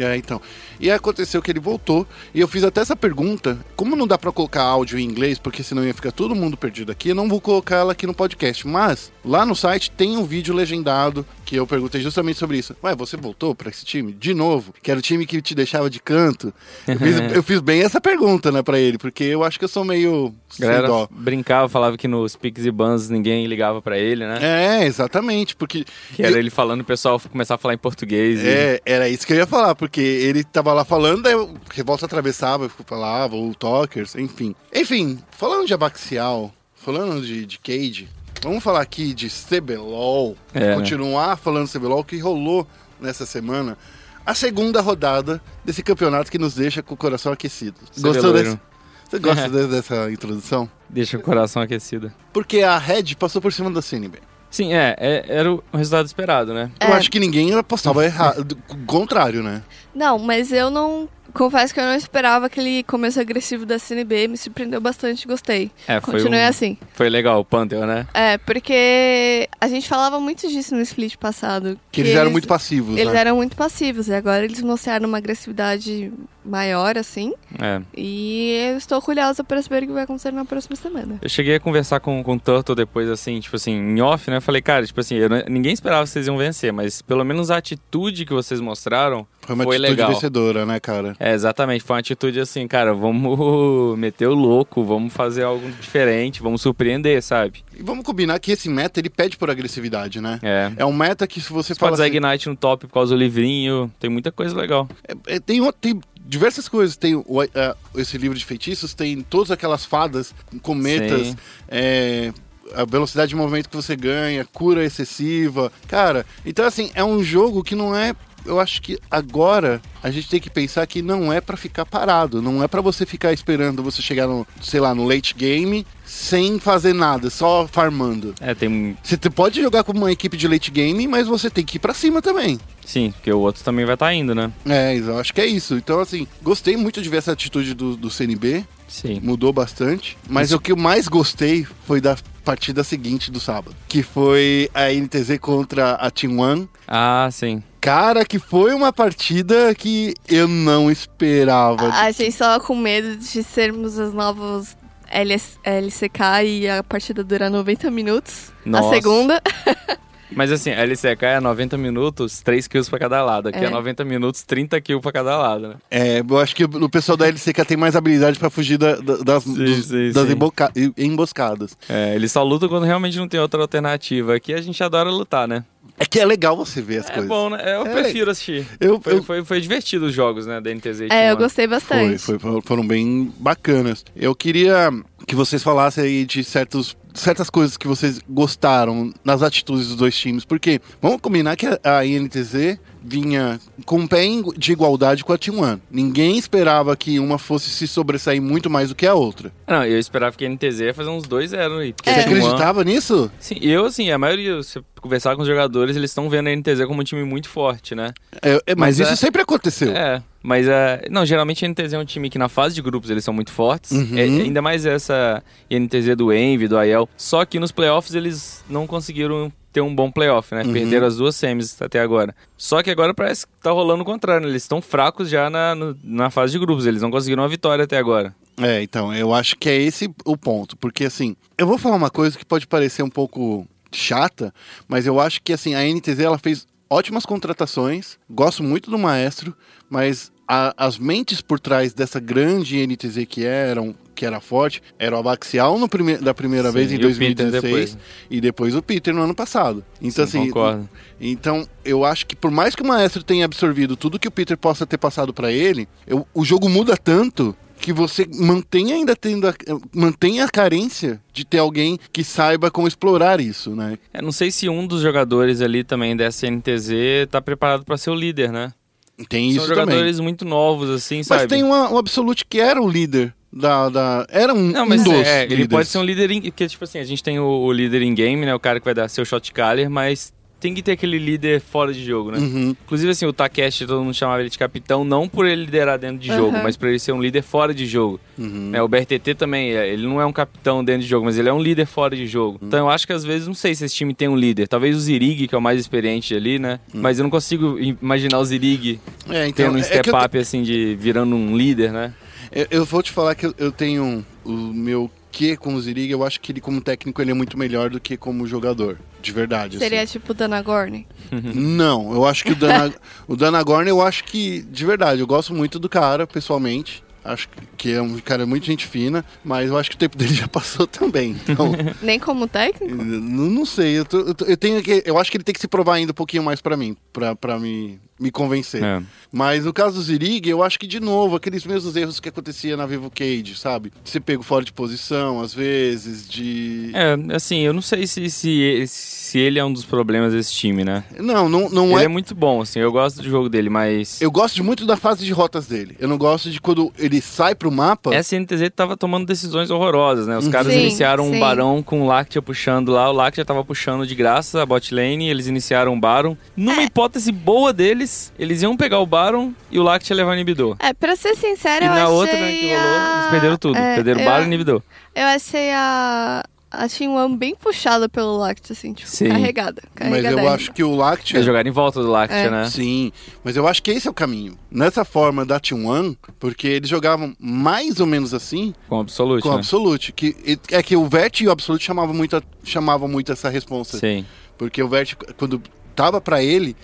É, então. E aconteceu que ele voltou, e eu fiz até essa pergunta, como não dá pra colocar áudio em inglês, porque senão ia ficar todo mundo perdido aqui, eu não vou colocar ela aqui no podcast, mas lá no site tem um vídeo legendado, que eu perguntei justamente sobre isso. Ué, você voltou pra esse time? De novo? Que era o time que te deixava de canto? Eu fiz, eu fiz bem essa pergunta, né, pra ele, porque eu acho que eu sou meio... Galera sem dó. Brincava, falava que nos Pix e Bans ninguém ligava pra ele, né? É, exatamente, porque... Que era eu... ele falando, o pessoal começava a falar em português. É, e... era isso que eu ia falar, porque ele tava lá falando, daí o Revolta atravessava, falava, ou Talkers, enfim. Enfim, falando de Abaxial, falando de, de Cade, vamos falar aqui de C B L O L, é, continuar né? falando de C B L O L, que rolou nessa semana a segunda rodada desse campeonato que nos deixa com o coração aquecido. Gostou desse? Você gosta dessa introdução? Deixa o coração aquecido. Porque a Red passou por cima da C N B. Sim, é, é, era o resultado esperado, né? É. Eu acho que ninguém apostava errado, o contrário, né? Não, mas eu não... Confesso que eu não esperava aquele começo agressivo da C N B, me surpreendeu bastante, gostei. É, foi Continuei um, assim. Foi legal o Pantheon, né? É, porque a gente falava muito disso no split passado. Que, que eles eram muito passivos, Eles né? eram muito passivos, e agora eles mostraram uma agressividade maior, assim. É. E eu estou curiosa para saber o que vai acontecer na próxima semana. Eu cheguei a conversar com, com o Turtle depois, assim, tipo assim, em off, né? Eu falei, cara, tipo assim, eu não, ninguém esperava que vocês iam vencer, mas pelo menos a atitude que vocês mostraram foi legal. Foi uma atitude vencedora, né, cara? É, exatamente, foi uma atitude assim, cara, vamos meter o louco, vamos fazer algo diferente, vamos surpreender, sabe? E vamos combinar que esse meta, ele pede por agressividade, né? É. É um meta que se você, você fala... Pode usar assim... Ignite no top por causa do livrinho, tem muita coisa legal. É, é, tem, tem diversas coisas, tem o, uh, esse livro de feitiços, tem todas aquelas fadas, cometas, é, a velocidade de movimento que você ganha, cura excessiva, cara, então assim, é um jogo que não é... Eu acho que agora a gente tem que pensar que não é pra ficar parado, não é pra você ficar esperando você chegar no, sei lá, no late game sem fazer nada, só farmando. É, tem... Você pode jogar com uma equipe de late game, mas você tem que ir pra cima também. Sim, porque o outro também vai estar indo, né? É, eu acho que é isso. Então, assim, gostei muito de ver essa atitude do, do C N B. Sim. Mudou bastante. Mas isso. O que eu mais gostei foi da partida seguinte do sábado, que foi a I N T Z contra a Team One. Ah, sim. Cara, que foi uma partida que eu não esperava. A gente tava com medo de sermos os novos L C K e a partida durar noventa minutos. Nossa. A segunda. Mas assim, a L C K é noventa minutos, três kills pra cada lado. Aqui é, é noventa minutos, trinta kills pra cada lado, né? É, eu acho que o pessoal da L C K tem mais habilidade pra fugir da, da, das, sim, dos, sim, das sim. Emboca- emboscadas. É, eles só lutam quando realmente não tem outra alternativa. Aqui a gente adora lutar, né? É que é legal você ver as é coisas. É bom, né? Eu é, prefiro assistir. Eu, foi, eu... Foi, foi divertido os jogos, né, da N T Z. É, eu gostei bastante. Foi, foi, foram bem bacanas. Eu queria que vocês falassem aí de certos... certas coisas que vocês gostaram nas atitudes dos dois times, porque vamos combinar que a I N T Z vinha com um pé de igualdade com a Team One. Ninguém esperava que uma fosse se sobressair muito mais do que a outra. Não, eu esperava que a N T Z ia fazer uns dois a zero aí. Você acreditava One... nisso? Sim, eu assim, a maioria, se conversar com os jogadores, eles estão vendo a N T Z como um time muito forte, né? É, é, mas, mas isso é... sempre aconteceu. É, mas é... não, geralmente a N T Z é um time que na fase de grupos eles são muito fortes, uhum. é, ainda mais essa N T Z do Envy, do Aiel, só que nos playoffs eles não conseguiram ter um bom playoff, né? Uhum. Perderam as duas semis até agora. Só que agora parece que tá rolando o contrário, né? Eles estão fracos já na, no, na fase de grupos, eles não conseguiram uma vitória até agora. É, então, eu acho que é esse o ponto, porque assim, eu vou falar uma coisa que pode parecer um pouco chata, mas eu acho que assim, a I N T Z ela fez ótimas contratações, gosto muito do Maestro, mas a, as mentes por trás dessa grande I N T Z que eram... que era forte, era o Abaxial no prime- da primeira Sim, vez em dois mil e dezesseis e depois o Peter no ano passado. Então, Sim, assim, concordo. Então, eu acho que por mais que o Maestro tenha absorvido tudo que o Peter possa ter passado para ele, eu, o jogo muda tanto que você mantém ainda tendo a, mantém a carência de ter alguém que saiba como explorar isso, né? É, não sei se um dos jogadores ali também dessa N T Z tá preparado para ser o líder, né? Tem isso também. São jogadores muito novos, assim, Mas sabe? Mas tem uma, um Absolute que era o líder. Da, da... Era um, não, mas um dos é, ele pode ser um líder, in... porque tipo assim, a gente tem o, o líder in game, né, o cara que vai dar seu shot caller, mas tem que ter aquele líder fora de jogo, né? Uhum. Inclusive assim, o Takeshi, todo mundo chamava ele de capitão, não por ele liderar dentro de jogo, uhum. mas por ele ser um líder fora de jogo. Uhum. Né, o B R T T também, ele não é um capitão dentro de jogo, mas ele é um líder fora de jogo. Uhum. Então eu acho que às vezes, não sei se esse time tem um líder, talvez o Zirig, que é o mais experiente ali, né? Uhum. Mas eu não consigo imaginar o Zirig é, então, tendo um step é up, eu... assim, de virando um líder, né? Eu vou te falar que eu tenho o meu quê com o Zirig, eu acho que ele como técnico ele é muito melhor do que como jogador, de verdade. Seria assim. Tipo o Danagorn? Não, eu acho que o, Dana, o Danagorn, eu acho que, de verdade, eu gosto muito do cara, pessoalmente. Acho que é um cara muito gente fina, mas eu acho que o tempo dele já passou também. Então, nem como técnico? Não, não sei, eu, tô, eu, tô, eu, tenho que, eu acho que ele tem que se provar ainda um pouquinho mais pra mim, pra, pra me, me convencer. É. Mas no caso do Zirig, eu acho que de novo, aqueles mesmos erros que acontecia na Vivo Keyd, sabe? Você pega fora de posição, às vezes, de... É, assim, eu não sei se, se, se ele é um dos problemas desse time, né? Não, não, não ele é... Ele é muito bom, assim, eu gosto do jogo dele, mas... Eu gosto muito da fase de rotas dele, eu não gosto de quando... Ele sai pro mapa... Essa N T Z tava tomando decisões horrorosas, né? Os caras sim, iniciaram sim. um Barão com o Lactea puxando lá. O Lactea tava puxando de graça a bot lane. Eles iniciaram o Barão. Numa é. hipótese boa deles, eles iam pegar o Barão e o Lactea levar o inibidor. É, pra ser sincero, e eu achei... E na outra, né, que rolou, a... eles perderam tudo. É, perderam o Barão e o inibidor. Eu achei a... A Team One bem puxada pelo Lactea, assim, tipo, Sim. carregada. Mas eu acho que o Lactea... É jogar em volta do Lactea, é. né? Sim, mas eu acho que esse é o caminho. Nessa forma da Team One, porque eles jogavam mais ou menos assim... Com o Absolute, Com o né? Absolute, que é que o Vert e o Absolute chamavam muito, chamavam muito essa responsa. Sim. Porque o Vert, quando tava pra ele...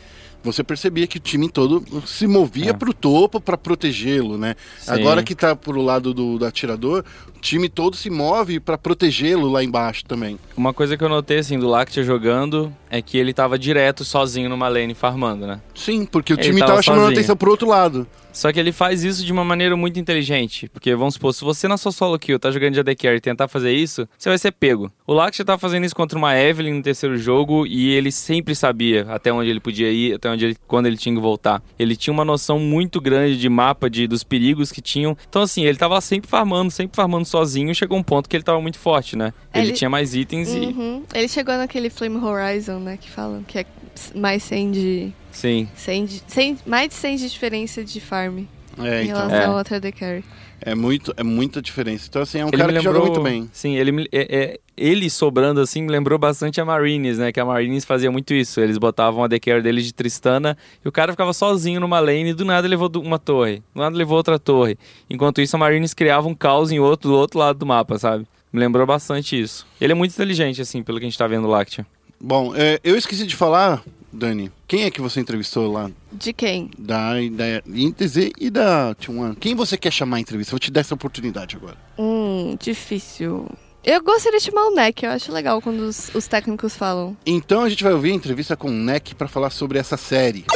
Você percebia que o time todo se movia é. pro topo para protegê-lo, né? Sim. Agora que tá pro lado do, do atirador, o time todo se move para protegê-lo lá embaixo também. Uma coisa que eu notei, assim, do Lactea jogando é que ele tava direto sozinho numa lane farmando, né? Sim, porque o ele time tava, tava chamando atenção pro outro lado. Só que ele faz isso de uma maneira muito inteligente. Porque, vamos supor, se você na sua solo kill tá jogando de A D Carry e tentar fazer isso, você vai ser pego. O Lactea tá fazendo isso contra uma Evelynn no terceiro jogo e ele sempre sabia até onde ele podia ir, até onde ele, quando ele tinha que voltar. Ele tinha uma noção muito grande de mapa, de, dos perigos que tinham. Então, assim, ele tava sempre farmando, sempre farmando sozinho. Chegou um ponto que ele tava muito forte, né? Ele, ele tinha mais itens uhum. e... Ele chegou naquele Flame Horizon, né? Que falam que é mais cem de... Sim. cem, cem, mais de cem de diferença de farm é, em então. relação é. ao A D Carry. É, muito, é muita diferença. Então, assim, é um ele cara lembrou, que joga muito bem. Sim, ele, me, é, é, ele sobrando, assim, me lembrou bastante a Marines, né? Que a Marines fazia muito isso. Eles botavam a A D Carry deles de Tristana e o cara ficava sozinho numa lane e do nada levou uma torre. Do nada levou outra torre. Enquanto isso, a Marines criava um caos em outro, do outro lado do mapa, sabe? Me lembrou bastante isso. Ele é muito inteligente, assim, pelo que a gente tá vendo o Lactea. Bom, é, eu esqueci de falar... Dani, quem é que você entrevistou lá? De quem? Da, da I N T Z e da Team One. Quem você quer chamar a entrevista? Vou te dar essa oportunidade agora. Hum, difícil. Eu gostaria de chamar o Neck, eu acho legal quando os, os técnicos falam. Então a gente vai ouvir a entrevista com o Neck para falar sobre essa série.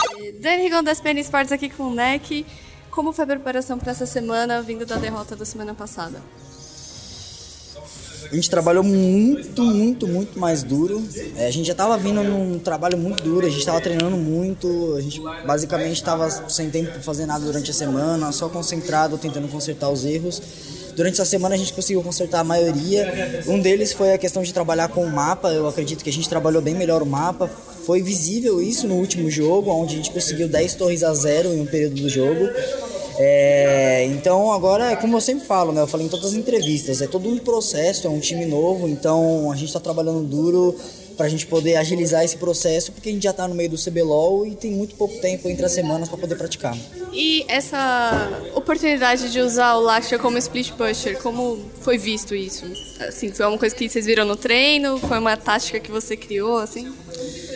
Dani Rigon das P E N Sports aqui com o Neck. Como foi a preparação para essa semana, vindo da derrota da semana passada? A gente trabalhou muito, muito, muito mais duro. É, a gente já estava vindo num trabalho muito duro, a gente estava treinando muito, a gente basicamente estava sem tempo para fazer nada durante a semana, só concentrado, tentando consertar os erros. Durante essa semana a gente conseguiu consertar a maioria. Um deles foi a questão de trabalhar com o mapa. Eu acredito que a gente trabalhou bem melhor o mapa. Foi visível isso no último jogo, onde a gente conseguiu dez torres a zero em um período do jogo. É, então agora, como eu sempre falo, né, eu falei em todas as entrevistas, é todo um processo, é um time novo, então a gente está trabalhando duro, pra gente poder agilizar esse processo, porque a gente já tá no meio do C B L O L e tem muito pouco tempo entre as semanas para poder praticar. E essa oportunidade de usar o Lactea como split pusher, como foi visto isso? Assim, foi uma coisa que vocês viram no treino? Foi uma tática que você criou, assim?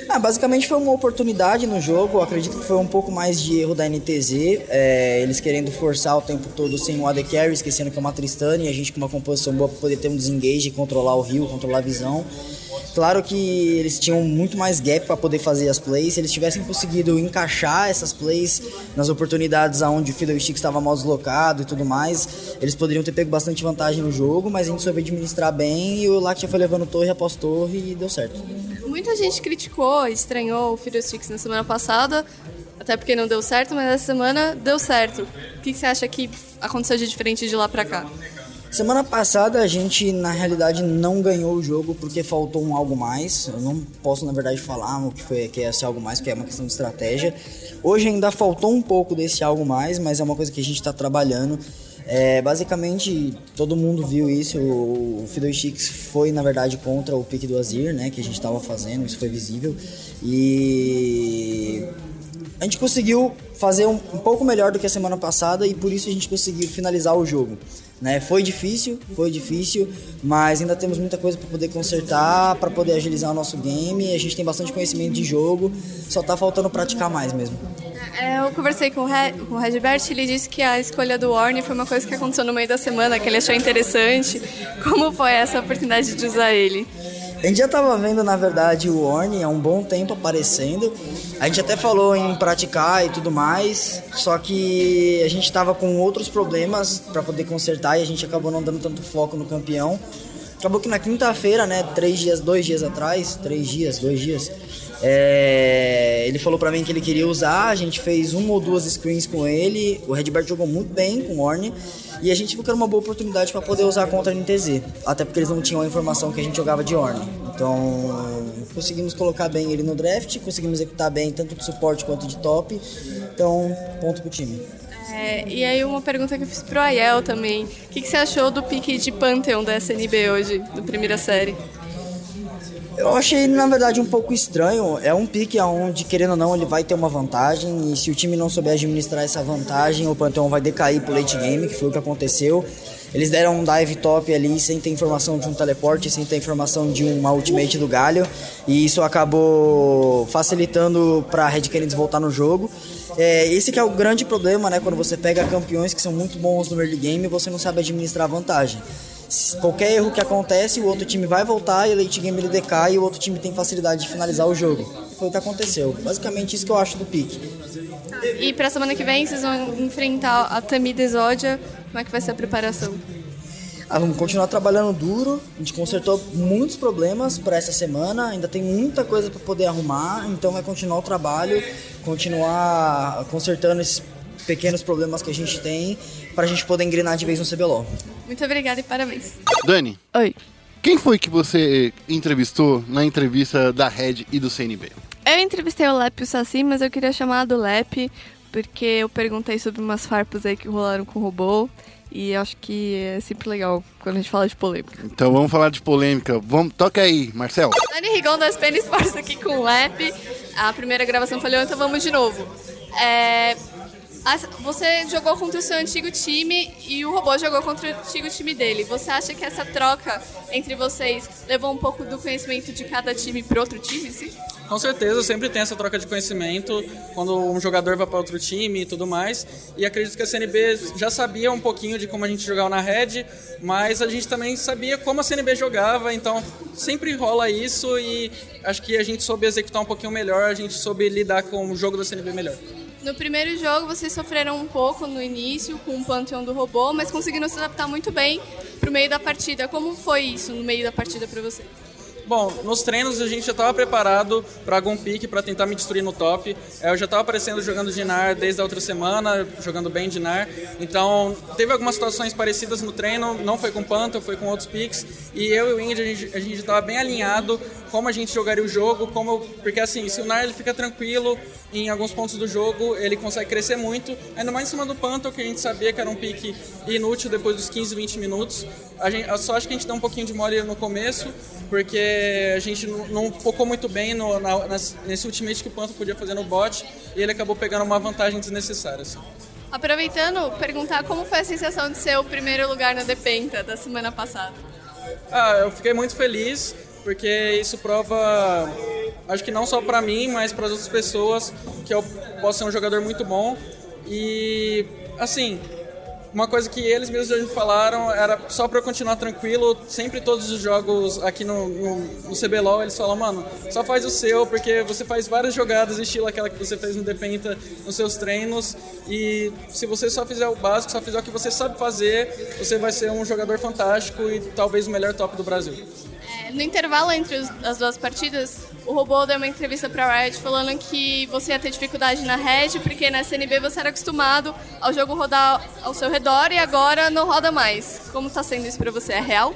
Ah, basicamente foi uma oportunidade no jogo. Eu acredito que foi um pouco mais de erro da N T Z, é, eles querendo forçar o tempo todo sem o A D Carry, esquecendo que é uma Tristana, e a gente com uma composição boa para poder ter um desengage, controlar o rio, controlar a visão. Claro que eles tinham muito mais gap para poder fazer as plays. Se eles tivessem conseguido encaixar essas plays nas oportunidades onde o Fiddlestick estava mal deslocado e tudo mais, eles poderiam ter pego bastante vantagem no jogo, mas a gente soube administrar bem e o Lactea foi levando torre após torre e deu certo. Muita gente criticou, estranhou o Fiddlesticks na semana passada, até porque não deu certo, mas essa semana deu certo. O que você acha que aconteceu de diferente de lá para cá? Semana passada a gente, na realidade, não ganhou o jogo porque faltou um algo mais. Eu não posso, na verdade, falar o que foi, que é esse algo mais, porque é uma questão de estratégia. Hoje ainda faltou um pouco desse algo mais, mas é uma coisa que a gente está trabalhando. É, basicamente, todo mundo viu isso. O Fiddlesticks foi, na verdade, contra o pick do Azir, né, que a gente estava fazendo, isso foi visível. E a gente conseguiu fazer um, um pouco melhor do que a semana passada e por isso a gente conseguiu finalizar o jogo. Né? Foi difícil, foi difícil, mas ainda temos muita coisa para poder consertar, para poder agilizar o nosso game. A gente tem bastante conhecimento de jogo, só tá faltando praticar mais mesmo. É, eu conversei com o, Re- com o Redbert, ele disse que a escolha do Ornn foi uma coisa que aconteceu no meio da semana, que ele achou interessante. Como foi essa oportunidade de usar ele? A gente já estava vendo, na verdade, o Ornn há um bom tempo aparecendo. A gente até falou em praticar e tudo mais, só que a gente estava com outros problemas para poder consertar e a gente acabou não dando tanto foco no campeão. Acabou que na quinta-feira, né, três dias, dois dias atrás, três dias, dois dias, é, ele falou pra mim que ele queria usar, a gente fez uma ou duas screens com ele, o Redbert jogou muito bem com o Ornn, e a gente viu que era uma boa oportunidade pra poder usar contra a N T Z, até porque eles não tinham a informação que a gente jogava de Ornn. Então, conseguimos colocar bem ele no draft, conseguimos executar bem tanto de suporte quanto de top, então, ponto pro time. É, e aí uma pergunta que eu fiz pro Aiel também, o que, que você achou do pick de Pantheon da C N B hoje, da primeira série? Eu achei, na verdade, um pouco estranho. É um pick onde, querendo ou não, ele vai ter uma vantagem. E se o time não souber administrar essa vantagem, o Pantheon vai decair pro late game, que foi o que aconteceu. Eles deram um dive top ali, sem ter informação de um teleporte, sem ter informação de uma ultimate do Galho. E isso acabou facilitando pra Red Canids voltar no jogo. É, esse que é o grande problema, né? Quando você pega campeões que são muito bons no early game, você não sabe administrar a vantagem. Qualquer erro que acontece, o outro time vai voltar e o late game ele decai e o outro time tem facilidade de finalizar o jogo. Foi o que aconteceu. Basicamente isso que eu acho do pick. E pra semana que vem vocês vão enfrentar a Tamida Exódia. Como é que vai ser a preparação? Ah, vamos continuar trabalhando duro. A gente consertou muitos problemas para essa semana. Ainda tem muita coisa para poder arrumar. Então vai continuar o trabalho, continuar consertando esses pequenos problemas que a gente tem para a gente poder engrenar de vez no C B L O L. Muito obrigada e parabéns. Dani. Oi. Quem foi que você entrevistou na entrevista da Red e do C N B? Eu entrevistei o Lep e o Saci, mas eu queria chamar do Lep porque eu perguntei sobre umas farpas aí que rolaram com o Robô e acho que é sempre legal quando a gente fala de polêmica. Então vamos falar de polêmica. Vamos... Toca aí, Marcel. Dani Rigon da S P N Sports aqui com o Lep. A primeira gravação falhou, então vamos de novo. É... Você jogou contra o seu antigo time e o Robô jogou contra o antigo time dele. Você acha que essa troca entre vocês levou um pouco do conhecimento de cada time para outro time, sim? Com certeza, sempre tem essa troca de conhecimento quando um jogador vai para outro time e tudo mais. E acredito que a C N B já sabia um pouquinho de como a gente jogava na Red, mas a gente também sabia como a C N B jogava, então sempre rola isso e acho que a gente soube executar um pouquinho melhor, a gente soube lidar com o jogo da C N B melhor. No primeiro jogo, vocês sofreram um pouco no início com o Pantheon do Robô, mas conseguiram se adaptar muito bem para o meio da partida. Como foi isso no meio da partida para vocês? Bom, nos treinos a gente já estava preparado para algum pique, para tentar me destruir no top. Eu já estava aparecendo jogando Gnar desde a outra semana, jogando bem Gnar. Então, teve algumas situações parecidas no treino, não foi com Pantheon, foi com outros piques. E eu e o Indy, a gente estava bem alinhado como a gente jogaria o jogo, como, porque assim, se o Gnar ele fica tranquilo em alguns pontos do jogo, ele consegue crescer muito, ainda mais em cima do Pantheon, que a gente sabia que era um pick inútil depois dos quinze, vinte minutos. A gente, eu só acho que a gente deu um pouquinho de mole no começo, porque a gente não, não focou muito bem no, na, nas, nesse ultimate que o Pantheon podia fazer no bot, e ele acabou pegando uma vantagem desnecessária, assim. Aproveitando, perguntar como foi a sensação de ser o primeiro lugar na Depenta da semana passada. Ah, eu fiquei muito feliz, porque isso prova, acho que não só para mim, mas para as outras pessoas, que eu posso ser um jogador muito bom. E, assim, uma coisa que eles mesmos me falaram era só para eu continuar tranquilo. Sempre todos os jogos aqui no, no, no C B L O L, eles falam, mano, só faz o seu, porque você faz várias jogadas estilo aquela que você fez no Depenta, nos seus treinos, e se você só fizer o básico, só fizer o que você sabe fazer, você vai ser um jogador fantástico e talvez o melhor top do Brasil. É, no intervalo entre os, as duas partidas, o Robô deu uma entrevista para a Riot falando que você ia ter dificuldade na Red, porque na C N B você era acostumado ao jogo rodar ao seu redor e agora não roda mais. Como está sendo isso para você? É real?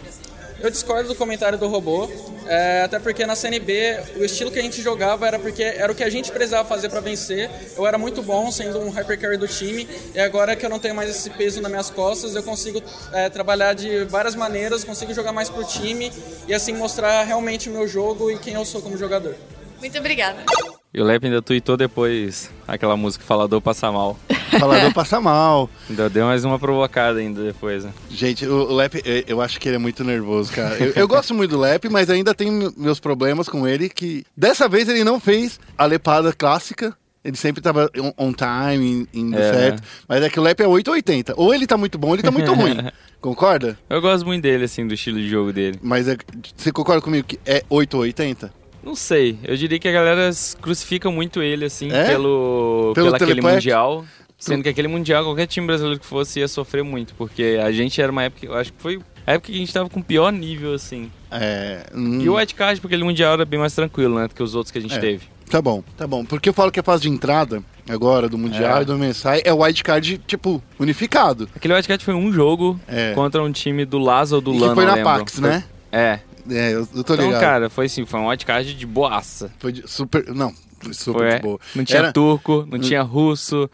Eu discordo do comentário do Robô, é, até porque na C N B o estilo que a gente jogava era porque era o que a gente precisava fazer para vencer. Eu era muito bom sendo um hypercarry do time, e agora que eu não tenho mais esse peso nas minhas costas, eu consigo é, trabalhar de várias maneiras, consigo jogar mais pro time e assim mostrar realmente o meu jogo e quem eu sou como jogador. Muito obrigada. E o Lep ainda tweetou depois aquela música Falador Passa Mal. Falador Passa Mal. Ainda deu mais uma provocada ainda depois, né? Gente, o, o Lep, eu acho que ele é muito nervoso, cara. Eu, eu gosto muito do Lep, mas ainda tenho meus problemas com ele, que dessa vez ele não fez a lepada clássica. Ele sempre tava on time, indo é, certo. Né? Mas é que o Lep é oito ou oitenta. Ou ele tá muito bom, ou ele tá muito ruim. Concorda? Eu gosto muito dele, assim, do estilo de jogo dele. Mas é, você concorda comigo que é oito ou oitenta? Não sei, eu diria que a galera crucifica muito ele, assim, é? pelo, pelo, pelo aquele mundial. Sendo que aquele mundial, qualquer time brasileiro que fosse, ia sofrer muito. Porque a gente era uma época, eu acho que foi a época que a gente tava com o pior nível, assim. É... Hum... E o wildcard, porque aquele mundial era bem mais tranquilo, né, do que os outros que a gente é. teve. Tá bom, tá bom. Porque eu falo que a fase de entrada, agora, do mundial e é. do mensai, é o wildcard, tipo, unificado. Aquele wildcard foi um jogo é. contra um time do Lazo ou do Lano, que foi na lembro. Pax, né? Foi... É. É, eu, eu tô ligado. Então, cara, foi assim, foi um wildcard de boaça. Foi de super... Não, foi super foi, de boa. Não tinha Era... turco, não tinha russo,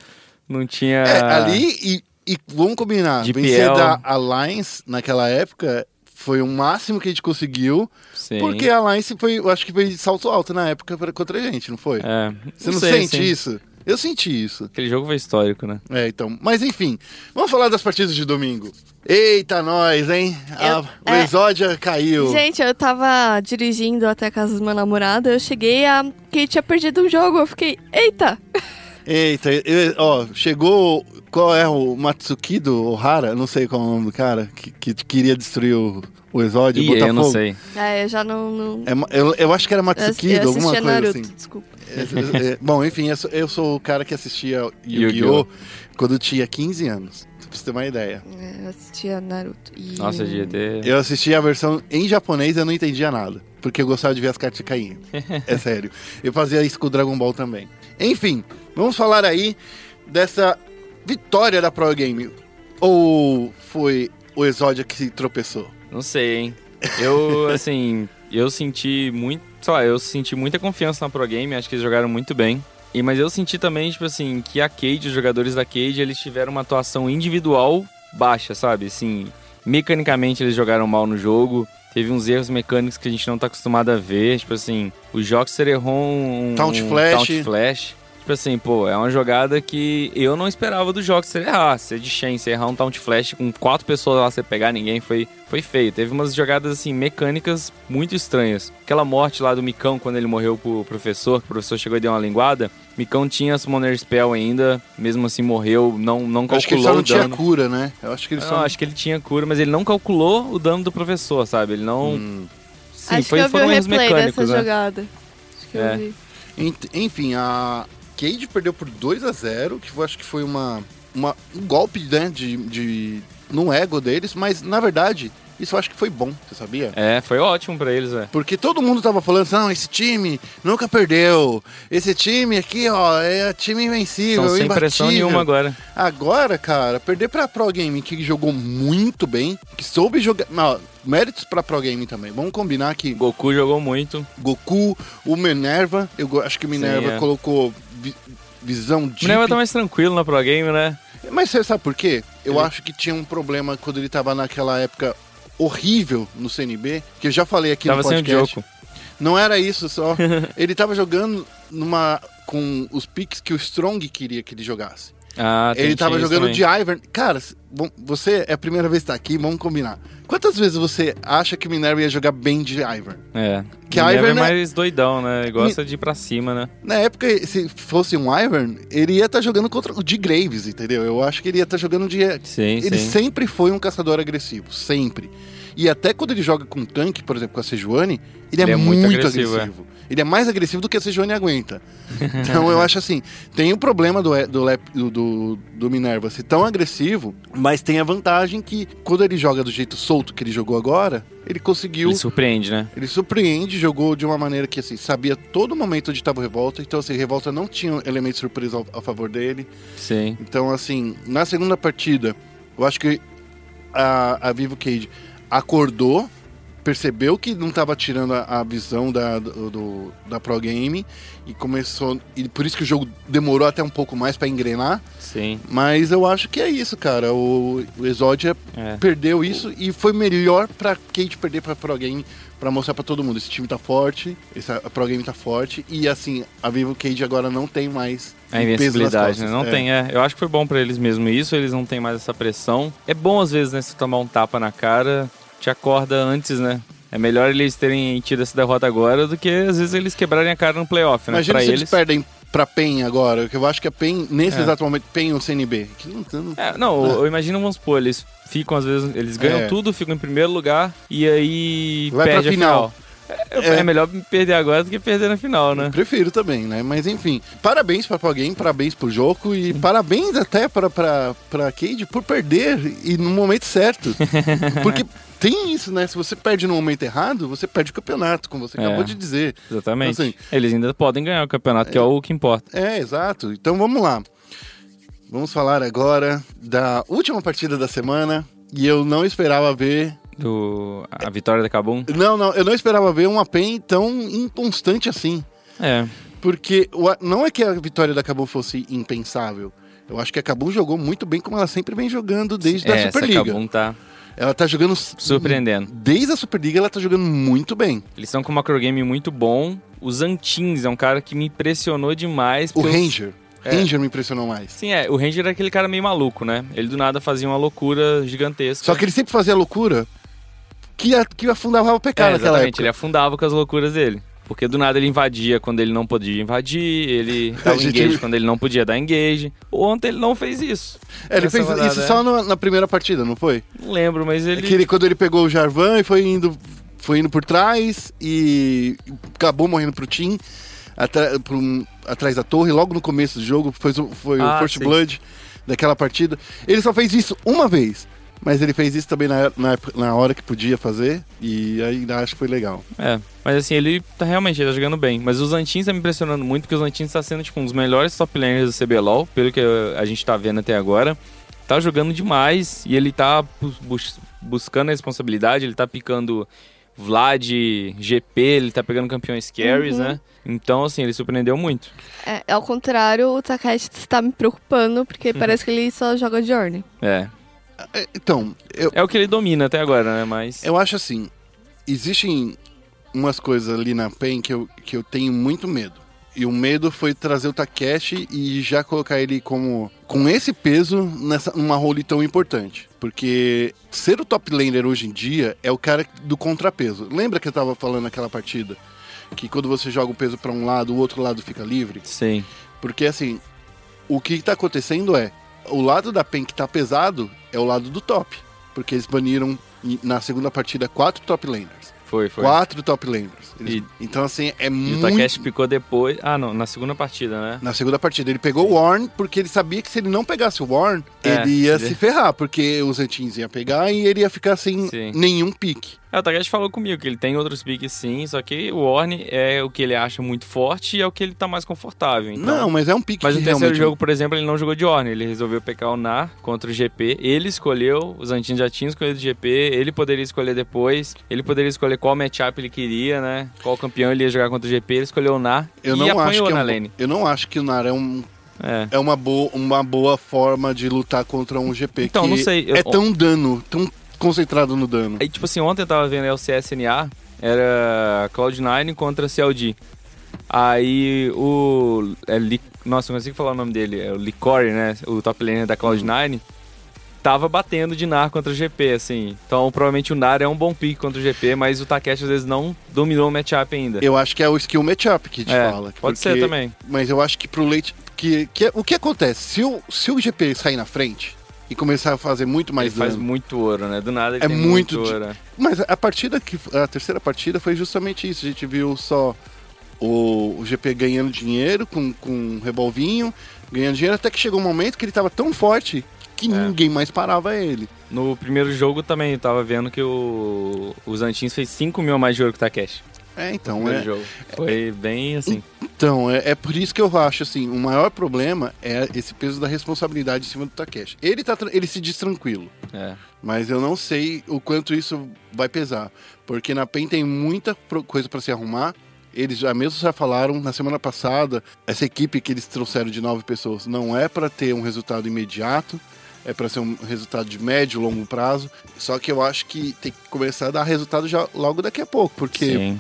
não tinha... É, ali, e, e vamos combinar, G P L. Vencer da Alliance naquela época foi o máximo que a gente conseguiu. Sim. Porque a Alliance foi, eu acho que foi salto alto na época pra, contra a gente, não foi? É, Você não, não sei, sente sim. isso? Eu senti isso. Aquele jogo foi histórico, né? É, então. Mas enfim, vamos falar das partidas de domingo. Eita, nós, hein? Eu, a, é... O Exódia caiu. Gente, eu tava dirigindo até a casa do meu namorado, eu cheguei a... que tinha perdido um jogo, eu fiquei... Eita! Eita, eu, ó, chegou... Qual é o Matsukido Ohara? Não sei qual é o nome do cara, que, que queria destruir o... O Exódio, e Botafogo. Eu não sei. É, eu já não... não... É, eu, eu acho que era Matsukido, alguma coisa Naruto, assim. Desculpa. É, é, é, bom, enfim, eu sou, eu sou o cara que assistia Yu-Gi-Oh! Quando tinha quinze anos. Pra você ter uma ideia. É, eu assistia Naruto. E... Nossa, G T... Eu assistia a versão em japonês e eu não entendia nada. Porque eu gostava de ver as cartas caindo. É sério. Eu fazia isso com o Dragon Ball também. Enfim, vamos falar aí dessa vitória da Pro Game. Ou foi o Exódio que se tropeçou? Não sei, hein? Eu, assim, eu senti muito... Sei lá, eu senti muita confiança na Pro Game, acho que eles jogaram muito bem. E, mas eu senti também, tipo assim, que a Cade, os jogadores da Cade, eles tiveram uma atuação individual baixa, sabe? Assim, mecanicamente eles jogaram mal no jogo, teve uns erros mecânicos que a gente não tá acostumado a ver, tipo assim, o Joxer errou um... Taunt Flash. Taunt Flash. Tipo assim, pô, é uma jogada que eu não esperava do Joxer errar. Ser de Shen, você errar um Taunt Flash com quatro pessoas lá, você pegar ninguém, foi, foi feio. Teve umas jogadas, assim, mecânicas muito estranhas. Aquela morte lá do Micão, quando ele morreu pro professor, que o professor chegou e deu uma linguada. Micão tinha Summoner Spell ainda, mesmo assim morreu, não, não calculou o dano. Acho que ele só não tinha cura, né? Eu acho que ele não, só... acho que ele tinha cura, mas ele não calculou o dano do professor, sabe? Ele não... Hum. Sim, acho foi, que eu foram vi o replay dessa né? jogada. Acho que eu é. vi. Ent- enfim, a... Cade perdeu por dois a zero, que acho que foi uma, uma, um golpe, né, de, de, no ego deles, mas na verdade, isso acho que foi bom, você sabia? É, foi ótimo pra eles, é. Porque todo mundo tava falando, não, esse time nunca perdeu, esse time aqui, ó, é time invencível, então, imbatível. Sem pressão nenhuma agora. Agora, cara, perder pra Pro Game, que jogou muito bem, que soube jogar... Não, méritos pra Pro Game também. Vamos combinar que... Goku jogou muito. Goku, o Minerva. Eu acho que o Minerva Sim, é. colocou vi visão de... O Minerva tá mais tranquilo na Pro Game, né? Mas você sabe por quê? Eu ele... acho que tinha um problema quando ele tava naquela época horrível no C N B, que eu já falei aqui tava no podcast. Sem o Joko. Não era isso só. Ele tava jogando numa... com os picks que o Strong queria que ele jogasse. Ah, ele tava jogando também. de Ivern. Cara, bom, você é a primeira vez que tá aqui, vamos combinar. Quantas vezes você acha que Minerva ia jogar bem de Ivern? É. Que Minerva Ivern é mais é... doidão, né? Ele gosta Mi... de ir pra cima, né? Na época, se fosse um Ivern, ele ia estar tá jogando contra o de Graves, entendeu? Eu acho que ele ia estar tá jogando de... Sim, ele sim. sempre foi um caçador agressivo, sempre. E até quando ele joga com tanque, por exemplo, com a Sejuani, ele, ele é, é muito, muito agressivo. agressivo. É. Ele é mais agressivo do que a Sejuani aguenta. Então eu acho assim, tem o problema do, do, do, do Minerva ser tão agressivo, mas tem a vantagem que quando ele joga do jeito solto que ele jogou agora, ele conseguiu... Ele surpreende, né? Ele surpreende, jogou de uma maneira que assim, sabia todo momento onde estava o Revolta, então assim, Revolta não tinha elemento surpresa a favor dele. Sim. Então assim, na segunda partida, eu acho que a, a Vivo Keyd acordou, percebeu que não estava tirando a, a visão da, do, do, da Pro Game e começou... E por isso que o jogo demorou até um pouco mais para engrenar. Sim. Mas eu acho que é isso, cara. O, o Exodia é. perdeu isso e foi melhor para Keyd perder para Pro Game, para mostrar para todo mundo. Esse time tá forte, essa, a Pro Game tá forte e, assim, a Vivo Keyd agora não tem mais... A invencibilidade, né? Não é. tem, é. Eu acho que foi bom pra eles mesmo isso, eles não tem mais essa pressão. É bom, às vezes, né, se tomar um tapa na cara, te acorda antes, né? É melhor eles terem tido essa derrota agora do que, às vezes, eles quebrarem a cara no playoff, né? Imagina pra se eles, eles perdem pra P E N agora, que eu acho que a P E N, nesse é. exato momento, P E N ou C N B. Que não, não, é, não é. eu imagino, vamos supor, eles ficam, às vezes, eles ganham é. tudo, ficam em primeiro lugar e aí vai perde pra final. a final. É, é melhor perder agora do que perder na final, né? Eu prefiro também, né? Mas enfim, parabéns pra Pro Game, parabéns pro jogo e parabéns até pra, pra, pra Keyd por perder e no momento certo. Porque tem isso, né? Se você perde no momento errado, você perde o campeonato, como você é, acabou de dizer. Exatamente. Então, assim, eles ainda podem ganhar o campeonato, é, que é o que importa. É, exato. Então vamos lá. Vamos falar agora da última partida da semana e eu não esperava ver... Do... A vitória da Kabum? Não, não, eu não esperava ver uma P E N tão inconstante assim. É. Porque não é que a vitória da Kabum fosse impensável. Eu acho que a Kabum jogou muito bem, como ela sempre vem jogando desde é, a Superliga. Essa Kabum tá... Ela tá jogando... Surpreendendo. Desde a Superliga ela tá jogando muito bem. Eles estão com uma macrogame muito bom. O Zantins é um cara que me impressionou demais. O Ranger. O é. Ranger me impressionou mais. Sim, é. O Ranger era aquele cara meio maluco, né? Ele do nada fazia uma loucura gigantesca. Só que ele sempre fazia loucura... Que, que afundava o pecado é, naquela época. Ele afundava com as loucuras dele. Porque do nada ele invadia quando ele não podia invadir, ele dava gente... engage quando ele não podia dar engage. Ontem ele não fez isso. É, ele fez rodada, isso é. só no, na primeira partida, não foi? Não lembro, mas ele... É que ele... Quando ele pegou o Jarvan e foi indo, foi indo por trás e acabou morrendo pro Team, atra... pro... atrás da torre, logo no começo do jogo, foi, foi ah, o First sim. Blood daquela partida. Ele só fez isso uma vez. Mas ele fez isso também na, na, na hora que podia fazer, e ainda acho que foi legal. É, mas assim, ele tá realmente ele tá jogando bem. Mas o Zantins tá me impressionando muito, porque o Zantins tá sendo tipo um dos melhores top laners do C B L O L, pelo que a gente tá vendo até agora. Tá jogando demais, e ele tá bus buscando a responsabilidade, ele tá picando Vlad, G P, ele tá pegando campeões carries, uhum. né? Então, assim, ele surpreendeu muito. É, ao contrário, o Takashi tá me preocupando, porque uhum. parece que ele só joga de Ornn. É. Então, eu, é o que ele domina até agora, né? Mas eu acho assim, existem umas coisas ali na P E N que eu, que eu tenho muito medo. E o medo foi trazer o Takeshi e já colocar ele como com esse peso nessa, numa role tão importante. Porque ser o top laner hoje em dia é o cara do contrapeso. Lembra que eu tava falando naquela partida? Que quando você joga o peso pra um lado, o outro lado fica livre? Sim. Porque assim, o que tá acontecendo é o lado da P E N que tá pesado é o lado do top, porque eles baniram na segunda partida quatro top laners. Foi, foi. Quatro top laners. Eles... Então, assim, é e muito... E o Takeshi picou depois... Ah, não, na segunda partida, né? Na segunda partida. Ele pegou o Ornn, porque ele sabia que se ele não pegasse o Ornn, é, ele ia ele... se ferrar, porque os antins iam pegar e ele ia ficar sem sim. nenhum pique. É, o Takeshi falou comigo que ele tem outros piques sim, só que o Ornn é o que ele acha muito forte e é o que ele tá mais confortável. Então... Não, mas é um pique. Mas no terceiro realmente... jogo, por exemplo, ele não jogou de Ornn, ele resolveu pegar o Gnar contra o G P, ele escolheu, os antins já tinham escolhido o G P, ele poderia escolher depois, ele poderia escolher qual matchup ele queria, né, qual campeão ele ia jogar contra o G P, ele escolheu o Gnar e apanhou na lane. Eu não acho que o Gnar é um... É, é uma, bo- uma boa forma de lutar contra um G P, então, que não sei, eu... é tão dano, tão concentrado no dano. E, tipo assim, ontem eu tava vendo aí o C S N A, era Cloud nine contra C L G. Aí o... É Li... Nossa, eu não consigo falar o nome dele. É o Licori, né? O top laner da Cloud nine. Uhum. Tava batendo de Gnar contra o G P, assim. Então, provavelmente o Gnar é um bom pick contra o G P, mas o Takeshi, às vezes, não dominou o matchup ainda. Eu acho que é o skill matchup que a gente é, fala. Pode porque... ser também. Mas eu acho que pro late... Que, que, o que acontece? Se o, se o G P sair na frente... E começar a fazer muito mais ele dano. Ele faz muito ouro, né? Do nada ele é tem muito, muito ouro. Mas a partida que... A terceira partida foi justamente isso. A gente viu só o, o G P ganhando dinheiro com, com um revolvinho, ganhando dinheiro, até que chegou um momento que ele tava tão forte que é. ninguém mais parava ele. No primeiro jogo também, eu tava vendo que o, os Antins fez cinco mil a mais de ouro que o Takeshi. É, então, é... Jogo. Foi é, bem assim... Então, é, é por isso que eu acho, assim, o maior problema é esse peso da responsabilidade em cima do Takeshi. Ele, tá, ele se diz tranquilo, é. mas eu não sei o quanto isso vai pesar. Porque na P E N tem muita pro, coisa pra se arrumar. Eles já mesmo já falaram, na semana passada, essa equipe que eles trouxeram de nove pessoas não é pra ter um resultado imediato. É para ser um resultado de médio, longo prazo. Só que eu acho que tem que começar a dar resultado já logo daqui a pouco. Porque... Sim.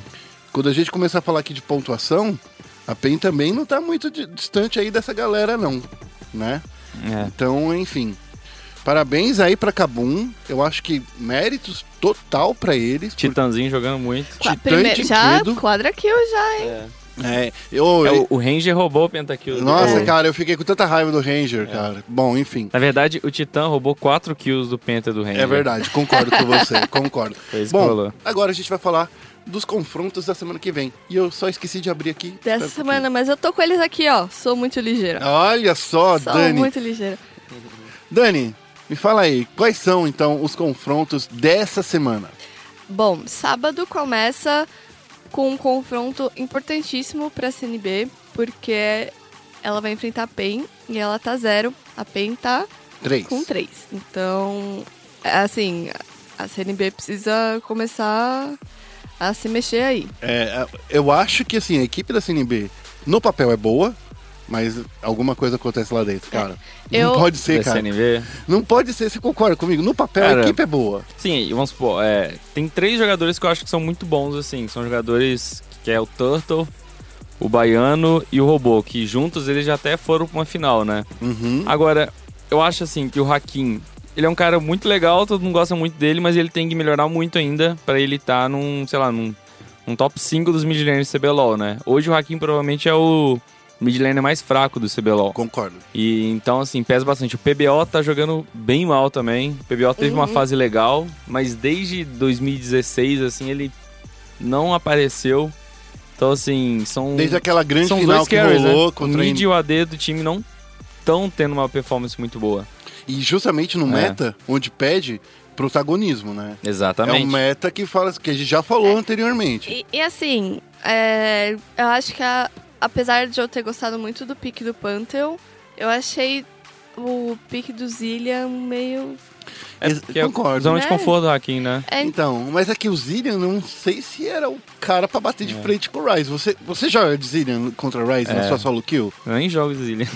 Quando a gente começar a falar aqui de pontuação, a P E N também não tá muito distante aí dessa galera, não, né? É. Então, enfim, parabéns aí pra Kabum. Eu acho que méritos total pra eles. Titãzinho por... jogando muito. Qua, primeiro, já quadra kill já, hein? É. É, eu, é, o, o Ranger roubou o pentakill. Nossa, do... cara, eu fiquei com tanta raiva do Ranger, é. cara. Bom, enfim. Na verdade, o Titã roubou quatro kills do penta do Ranger. É verdade, concordo com você, concordo. Pois bom, rolou. Agora a gente vai falar dos confrontos da semana que vem. E eu só esqueci de abrir aqui. Dessa semana, um mas eu tô com eles aqui, ó. Sou muito ligeira. Olha só, Sou Dani. Sou muito ligeira. Dani, me fala aí, quais são, então, os confrontos dessa semana? Bom, sábado começa... com um confronto importantíssimo para a C N B, porque ela vai enfrentar a P E N e ela tá zero. A P E N tá três. Com três. Então, assim, a C N B precisa começar a se mexer aí. É, eu acho que assim, a equipe da C N B no papel é boa, mas alguma coisa acontece lá dentro, cara. É. Não eu... pode ser, cara. C N B. Não pode ser, você concorda comigo? No papel, cara, a equipe é boa. Sim, vamos supor, é, tem três jogadores que eu acho que são muito bons, assim. São jogadores que é o Turtle, o Baiano e o Robô, que juntos eles já até foram pra uma final, né? Uhum. Agora, eu acho, assim, que o Hakim, ele é um cara muito legal, todo mundo gosta muito dele, mas ele tem que melhorar muito ainda pra ele estar tá num, sei lá, num, num top cinco dos midlaners do C B L O L, né? Hoje o Hakim provavelmente é o... midlane é mais fraco do C B L O L. Concordo. E então, assim, pesa bastante. O P B O tá jogando bem mal também. O P B O teve uhum. uma fase legal, mas desde dois mil e dezesseis, assim, ele não apareceu. Então, assim, são... Desde aquela grande final que rolou, né? O mid e o A D do time não estão tendo uma performance muito boa. E justamente no é. meta, onde pede... protagonismo, né? Exatamente. É um meta que, fala, que a gente já falou é, anteriormente. E, e assim, é, eu acho que a, apesar de eu ter gostado muito do pick do Pantheon, eu achei o pick do Zillian meio... É, porque concordo. É zona né? de conforto do Hakim, né? É, então, mas é que o Zillian, não sei se era o cara pra bater de é. frente com o Ryze. Você, você joga de Zillian contra o Ryze é. na sua solo kill? Eu nem jogo de Zillian.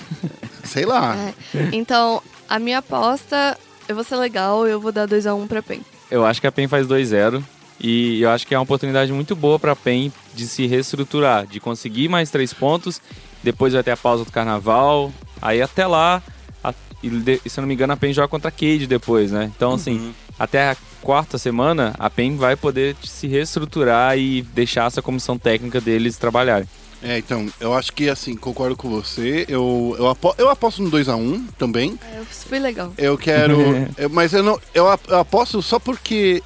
Sei lá. É. Então, a minha aposta... Eu vou ser legal, eu vou dar dois a um pra P E N. Eu acho que a P E N faz dois a zero. E eu acho que é uma oportunidade muito boa pra P E N de se reestruturar, de conseguir mais três pontos. Depois vai ter a pausa do carnaval. Aí até lá, a, e, se eu não me engano, a P E N joga contra a Keyd depois, né? Então, assim, uhum. até a quarta semana, a P E N vai poder se reestruturar e deixar essa comissão técnica deles trabalharem. É, então, eu acho que, assim, concordo com você, eu, eu, apo- eu aposto no dois a um também. É, eu fui legal. Eu quero, eu, mas eu não, eu aposto só porque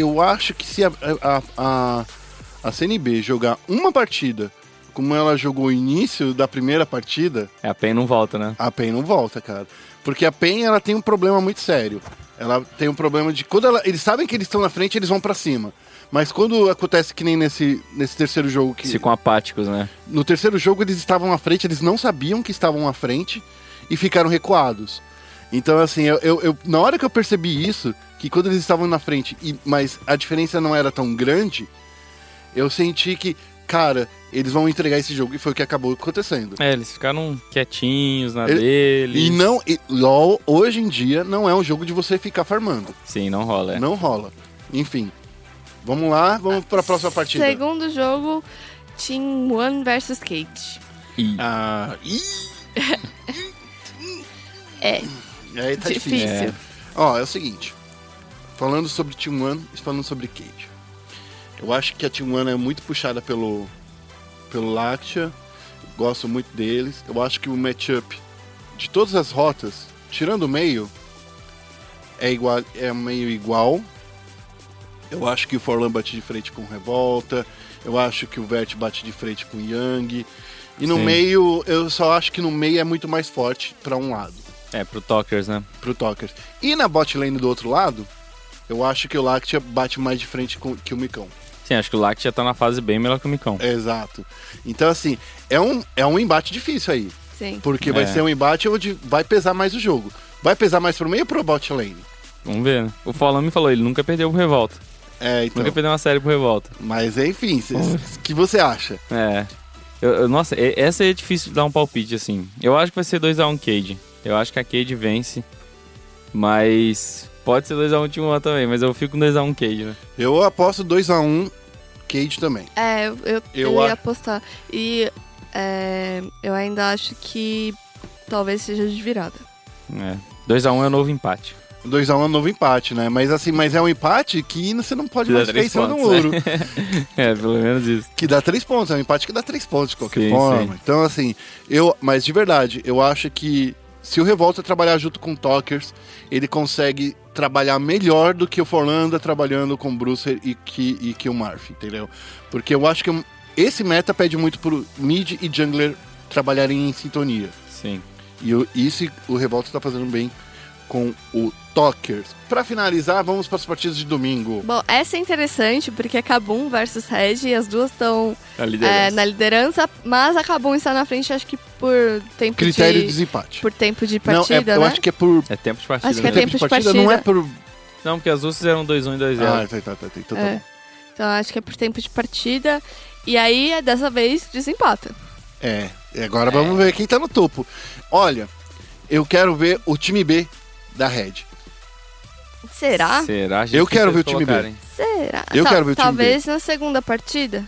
eu acho que se a, a, a, a C N B jogar uma partida como ela jogou o início da primeira partida... É, a P E N não volta, né? A P E N não volta, cara. Porque a P E N, ela tem um problema muito sério. Ela tem um problema de... quando ela, eles sabem que eles estão na frente, eles vão pra cima. Mas quando acontece que nem nesse, nesse terceiro jogo... que ficam apáticos, né? No terceiro jogo, eles estavam à frente, eles não sabiam que estavam à frente e ficaram recuados. Então, assim, eu, eu, eu, na hora que eu percebi isso, que quando eles estavam na frente, e, mas a diferença não era tão grande, eu senti que... cara, eles vão entregar esse jogo. E foi o que acabou acontecendo. É, eles ficaram quietinhos na Ele... deles. E não... E, LOL, hoje em dia, não é um jogo de você ficar farmando. Sim, não rola. É. Não rola. Enfim. Vamos lá, vamos pra próxima partida. Segundo jogo, Team One versus Kate. Ih. Ah, ih. É. Aí tá difícil. difícil. É. Ó, é o seguinte. Falando sobre Team One, falando sobre Kate. Eu acho que a Team One é muito puxada pelo, pelo Lactea. Gosto muito deles. Eu acho que o matchup de todas as rotas, tirando o meio, é, igual, é meio igual. Eu acho que o Forlan bate de frente com o Revolta. Eu acho que o Vert bate de frente com o Yang. E no Sim. meio, eu só acho que no meio é muito mais forte para um lado. É, pro Talkers, né? Pro Talkers. E na bot lane do outro lado, eu acho que o Lactea bate mais de frente com, que o Micão. Sim, acho que o Lactea tá na fase bem melhor que o Micão. Exato. Então, assim, é um, é um embate difícil aí. Sim. Porque é. vai ser um embate onde vai pesar mais o jogo. Vai pesar mais pro meio ou pro bot lane? Vamos ver, né? O Fallen me falou, ele nunca perdeu pro Revolta. É, então. Nunca perdeu uma série pro Revolta. Mas, enfim, o que você acha? É. Eu, eu, nossa, essa é difícil de dar um palpite, assim. Eu acho que vai ser dois a um Cade. Eu acho que a Cade vence. Mas... pode ser dois a um Team One também, mas eu fico com dois a um Cade, né? Eu aposto dois a um Cade também. É, eu, eu, eu ia a... apostar. E é, eu ainda acho que talvez seja de virada. É, dois a um é um novo empate. dois a um é um novo empate, né? Mas assim, mas é um empate que você não pode que mais ficar em cima do muro. É, pelo menos isso. Que dá três pontos, é um empate que dá três pontos de qualquer sim, forma. Sim. Então assim, eu, mas de verdade, eu acho que se o Revolta trabalhar junto com o Talkers, ele consegue... trabalhar melhor do que o Forlanda trabalhando com o Bruce e que, e que o Marf, entendeu? Porque eu acho que esse meta pede muito pro mid e jungler trabalharem em sintonia. Sim. E eu, isso o Revolta tá fazendo bem com o Talkers. Pra finalizar, vamos para as partidas de domingo. Bom, essa é interessante porque é Kabum versus Red e as duas estão é, na liderança, mas a Kabum está na frente, acho que por tempo Critério de... Critério de desempate. Por tempo de partida, não, é, eu né? Eu acho que é por... É tempo de partida. Acho que é tempo, tempo de, de partida. partida. Não é por... Não, porque as duas eram dois a um e dois a zero. Ah, tá, tá, tá. Então, é. tá então acho que é por tempo de partida e aí, dessa vez, desempata. É, e agora é. vamos ver quem tá no topo. Olha, eu quero ver o time B da Red. Será? Será? Eu quero ver o time B. Será? Eu quero ver o time B. Talvez na segunda partida?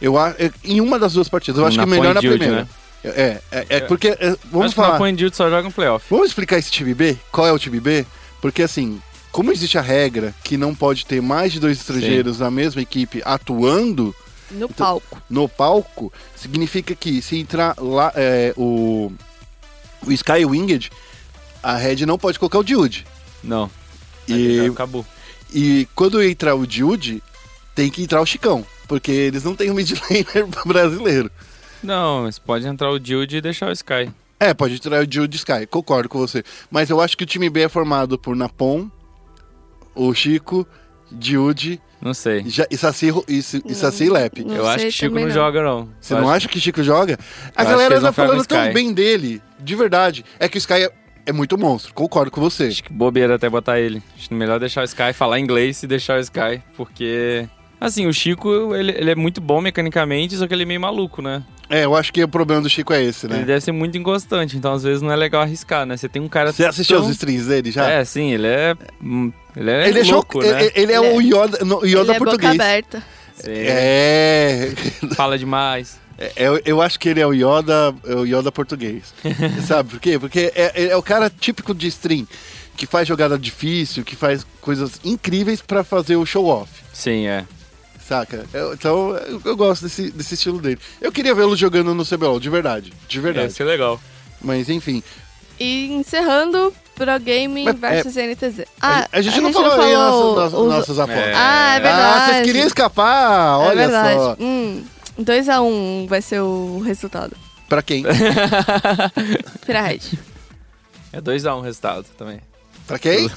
Eu, eu, em uma das duas partidas. Eu acho que melhor na primeira. É, é, é porque... É, vamos acho falar... que na Point Duty só joga um playoff. Vamos explicar esse time B? Qual é o time B? Porque assim, como existe a regra que não pode ter mais de dois estrangeiros Sim. na mesma equipe atuando... No então, palco. No palco, significa que se entrar lá é, o, o Sky Winged... A Red não pode colocar o Dude. Não. E acabou. E quando entrar o Dude, tem que entrar o Chicão. Porque eles não têm um mid laner brasileiro. Não, mas pode entrar o Dude e deixar o Sky. É, pode entrar o Dude e Sky. Concordo com você. Mas eu acho que o time B é formado por Napom, o Chico, Dude... Não sei. Já, e Saci e, e, Saci e Lep. Eu sei, acho que Chico não joga, não. Você eu não acho... acha que Chico joga? A eu galera tá falando tão bem dele. De verdade. É que o Sky... é... é muito monstro, concordo com você. Acho que bobeira até botar ele. Acho melhor deixar o Sky, falar inglês e deixar o Sky, porque... Assim, o Chico, ele, ele é muito bom mecanicamente, só que ele é meio maluco, né? É, eu acho que o problema do Chico é esse, né? Ele deve ser muito inconstante, então às vezes não é legal arriscar, né? Você tem um cara... Você tão... assistiu os streams dele já? É, sim, ele é... Ele é ele louco, é cho... né? Ele, ele é o Yoda, o Yoda ele português. Ele é boca aberta. É... Fala demais. Eu, eu acho que ele é o Yoda, o Yoda português. Sabe por quê? Porque é, é o cara típico de stream, que faz jogada difícil, que faz coisas incríveis pra fazer o show-off. Sim, é. Saca? Eu, então, eu, eu gosto desse, desse estilo dele. Eu queria vê-lo jogando no C B L O L, de verdade. De verdade. Ia ser legal. Mas, enfim. E encerrando, Pro Gaming mas, versus é, N T Z. Ah, a gente não a gente falou, não falou aí nossas, nossas, os... nossas apostas. É. Ah, é verdade. Ah, vocês queriam escapar, olha é verdade. Só. dois a um hum, um vai ser o resultado. Pra quem? Pra Red. É dois a um um o resultado também. Pra quem?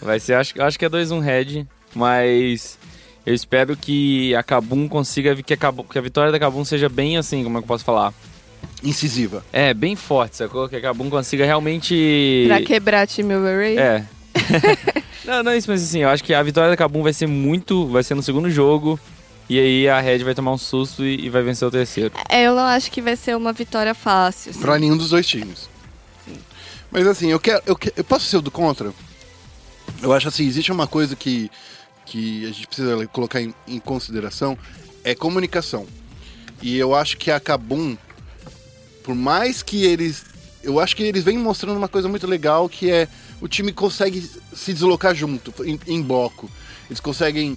Vai ser, acho, acho que é dois a um um Red, mas... Eu espero que a Kabum consiga, que a, Kabum, que a vitória da Kabum seja bem assim, como é que eu posso falar? Incisiva. É, bem forte, sacou? Que a Kabum consiga realmente... Pra quebrar time overrated? É. Não, não é isso, mas assim, eu acho que a vitória da Kabum vai ser muito, vai ser no segundo jogo, e aí a Red vai tomar um susto e, e vai vencer o terceiro. Eu não acho que vai ser uma vitória fácil. Assim. Pra nenhum dos dois times. Sim. Mas assim, eu quero, eu quero... Eu posso ser o do contra? Eu acho assim, existe uma coisa que... que a gente precisa colocar em, em consideração, é comunicação. E eu acho que a Kabum, por mais que eles... Eu acho que eles vêm mostrando uma coisa muito legal, que é o time consegue se deslocar junto, em, em bloco. Eles conseguem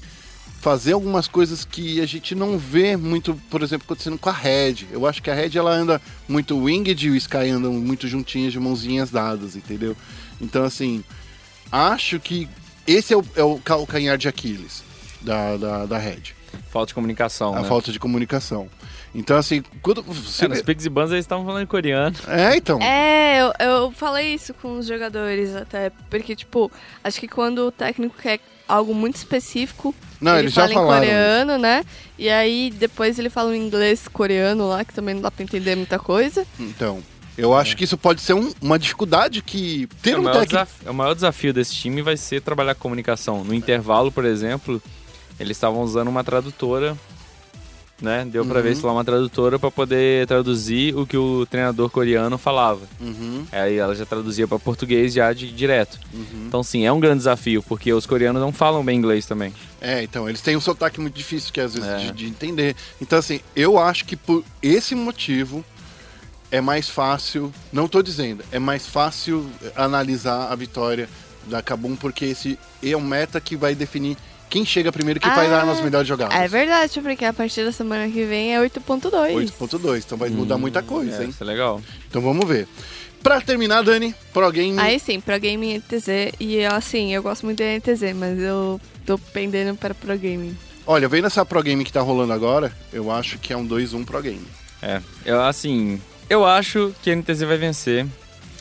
fazer algumas coisas que a gente não vê muito, por exemplo, acontecendo com a Red. Eu acho que a Red, ela anda muito winged e o Sky andam muito juntinhas, de mãozinhas dadas, entendeu? Então, assim, acho que esse é o, é o calcanhar de Aquiles da, da, da Red. Falta de comunicação, a né? falta de comunicação. Então, assim, quando... Você... É, nos Pigs e Bans eles estavam falando em coreano. É, então. É, eu, eu falei isso com os jogadores até, porque, tipo, acho que quando o técnico quer algo muito específico, não, ele eles fala já em coreano, né? E aí, depois ele fala um inglês coreano lá, que também não dá pra entender muita coisa. Então... Eu acho é. que isso pode ser um, uma dificuldade que ter é um técnico... O maior desafio desse time vai ser trabalhar a comunicação. No intervalo, por exemplo, eles estavam usando uma tradutora, né? Deu pra uhum. ver se lá uma tradutora pra poder traduzir o que o treinador coreano falava. Uhum. Aí ela já traduzia pra português já de, direto. Uhum. Então sim, é um grande desafio, porque os coreanos não falam bem inglês também. É, então, eles têm um sotaque muito difícil que às vezes é. de, de entender. Então assim, eu acho que por esse motivo... É mais fácil, não tô dizendo, é mais fácil analisar a vitória da Kabum, porque esse é um meta que vai definir quem chega primeiro, que ah, vai dar nas melhores jogadas. É verdade, porque a partir da semana que vem é oito ponto dois. oito ponto dois, então vai hum, mudar muita coisa, é, hein? Isso é legal. Então vamos ver. Pra terminar, Dani, Pro Game... Aí sim, Pro Game N T Z, e assim, eu gosto muito de N T Z, mas eu tô pendendo para Pro Game. Olha, vendo essa Pro Game que tá rolando agora, eu acho que é um dois a um Pro Game. É, eu assim... Eu acho que a N T Z vai vencer.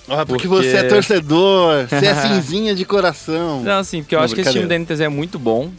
Ah, porque, porque você é torcedor, você é cinzinha de coração. Não, assim, porque eu Não, acho que esse time da N T Z é muito bom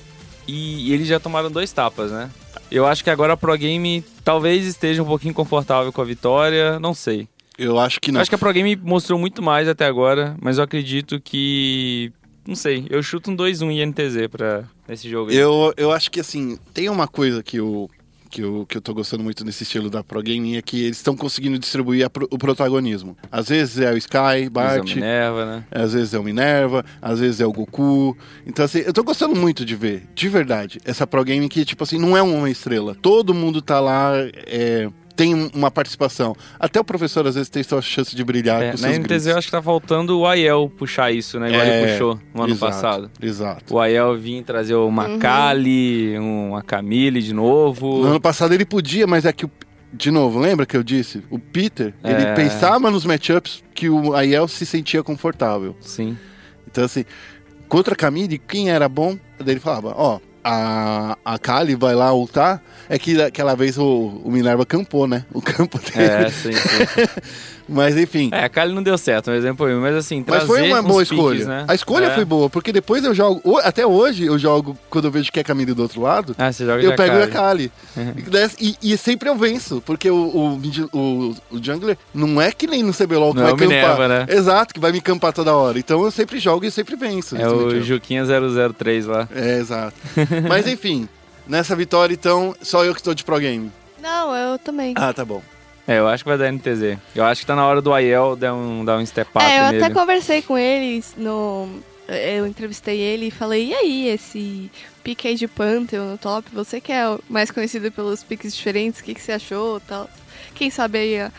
e, e eles já tomaram dois tapas, né? Eu acho que agora a Pro Game talvez esteja um pouquinho confortável com a vitória, não sei. Eu acho que não. Eu acho que a Pro Game mostrou muito mais até agora, mas eu acredito que... Não sei, eu chuto um dois a um em N T Z pra esse jogo aí. Eu, eu acho que, assim, tem uma coisa que o... Que eu, que eu tô gostando muito nesse estilo da Pro Gaming é que eles estão conseguindo distribuir a pro, o protagonismo. Às vezes é o Sky, Bart, às vezes é o Minerva, né? Às vezes é o Minerva, às vezes é o Goku. Então, assim, eu tô gostando muito de ver, de verdade, essa Pro Gaming que, tipo assim, não é uma estrela. Todo mundo tá lá, é, tem uma participação. Até o professor, às vezes, tem sua chance de brilhar é, com seus Na N T Z, eu acho que tá faltando o Aiel puxar isso, né? Igual é, ele puxou no ano exato, passado. Exato. O Aiel vinha trazer uma uhum. Kali, uma Camille de novo. No ano passado ele podia, mas é que... De novo, lembra que eu disse? O Peter, é... ele pensava nos matchups que o Aiel se sentia confortável. Sim. Então, assim, contra a Camille, quem era bom, ele falava, ó... Oh, A, a Kali vai lá ultar. É que aquela vez o, o Minerva campou, né? O campo dele. É, sim, sim. Mas enfim. É, a Kali não deu certo, mas, mas assim, trazer Mas foi uma boa escolha. Piques, né? A escolha é. foi boa, porque depois eu jogo. Até hoje eu jogo, quando eu vejo que é Camille do outro lado, ah, você joga eu pego a Kali. e, e sempre eu venço, porque o, o, o, o jungler não é que nem no C B L O L que não vai é o campar. Minerva, né? Exato, que vai me campar toda hora. Então eu sempre jogo e sempre venço. É o Juquinha zero zero três lá. É, exato. Mas enfim, nessa vitória, então, só eu que estou de Pro Game. Não, eu também. Ah, tá bom. É, eu acho que vai dar N T Z. Eu acho que tá na hora do Aiel dar um, dar um step up nele. É, eu nele. até conversei com ele, no, eu entrevistei ele e falei, e aí, esse pick aí de Pantheon no top, você que é mais conhecido pelos picks diferentes, o que, que você achou tal? Quem sabe aí...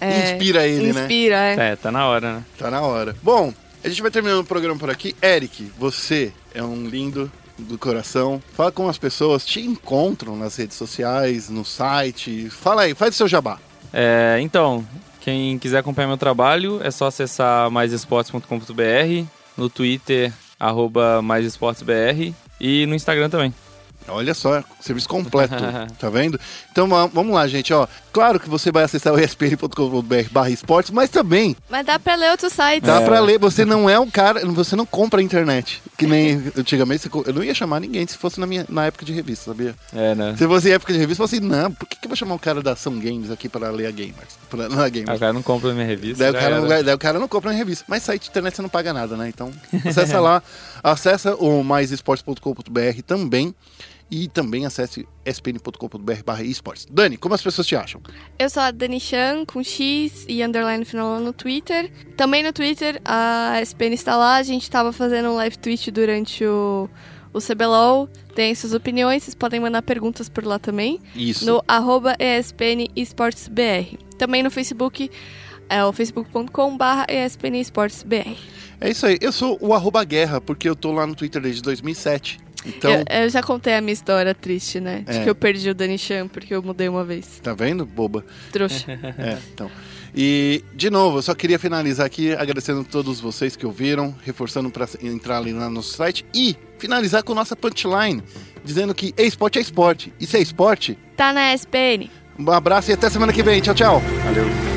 É, inspira ele, inspira, né? Inspira, é. É, tá na hora, né? Tá na hora. Bom, a gente vai terminando o programa por aqui. Eric, você é um lindo... do coração, fala com as pessoas, te encontram nas redes sociais, no site, fala aí, faz o seu jabá. É, então, Quem quiser acompanhar meu trabalho, é só acessar mais esportes ponto com ponto b r, no Twitter, arroba mais esportes b r, e no Instagram também. Olha só, serviço completo, tá vendo? Então vamos lá, gente, ó. Claro que você vai acessar o e s p n ponto com ponto b r barra esportes, mas também... Mas dá pra ler outros sites. Dá é. pra ler, você não é um cara, você não compra a internet. Que nem antigamente, eu não ia chamar ninguém se fosse na, minha, na época de revista, sabia? É, né? Se fosse época de revista, você fala assim, não, por que, que eu vou chamar um cara da Ação Games aqui pra ler a Gamers? Pra, não, a Gamers. Ah, o cara não compra a minha revista. Daí o cara, não, daí o cara não compra a minha revista. Mas site de internet você não paga nada, né? Então acessa lá, acessa o mais esportes ponto com ponto b r também. E também acesse s p n ponto com ponto b r barra esportes. Dani, como as pessoas te acham? Eu sou a Dani Chan, com X e underline final no Twitter. Também no Twitter, a S P N está lá. A gente estava fazendo um live tweet durante o, o C B L O L. Tem suas opiniões, vocês podem mandar perguntas por lá também. Isso. No arroba e s p n esportes b r. Também no Facebook, é o facebook ponto com barra e s p n esportes b r. É isso aí. Eu sou o arroba guerra, porque eu tô lá no Twitter desde dois mil e sete. Então, eu, eu já contei a minha história triste, né? De é. que eu perdi o Dani Chan porque eu mudei uma vez. Tá vendo, boba? Trouxa. É, então. E, de novo, eu só queria finalizar aqui agradecendo a todos vocês que ouviram, reforçando para entrar ali no nosso site e finalizar com nossa punchline, dizendo que esporte é esporte. E se é esporte... tá na S P N. Um abraço e até semana que vem. Tchau, tchau. Valeu.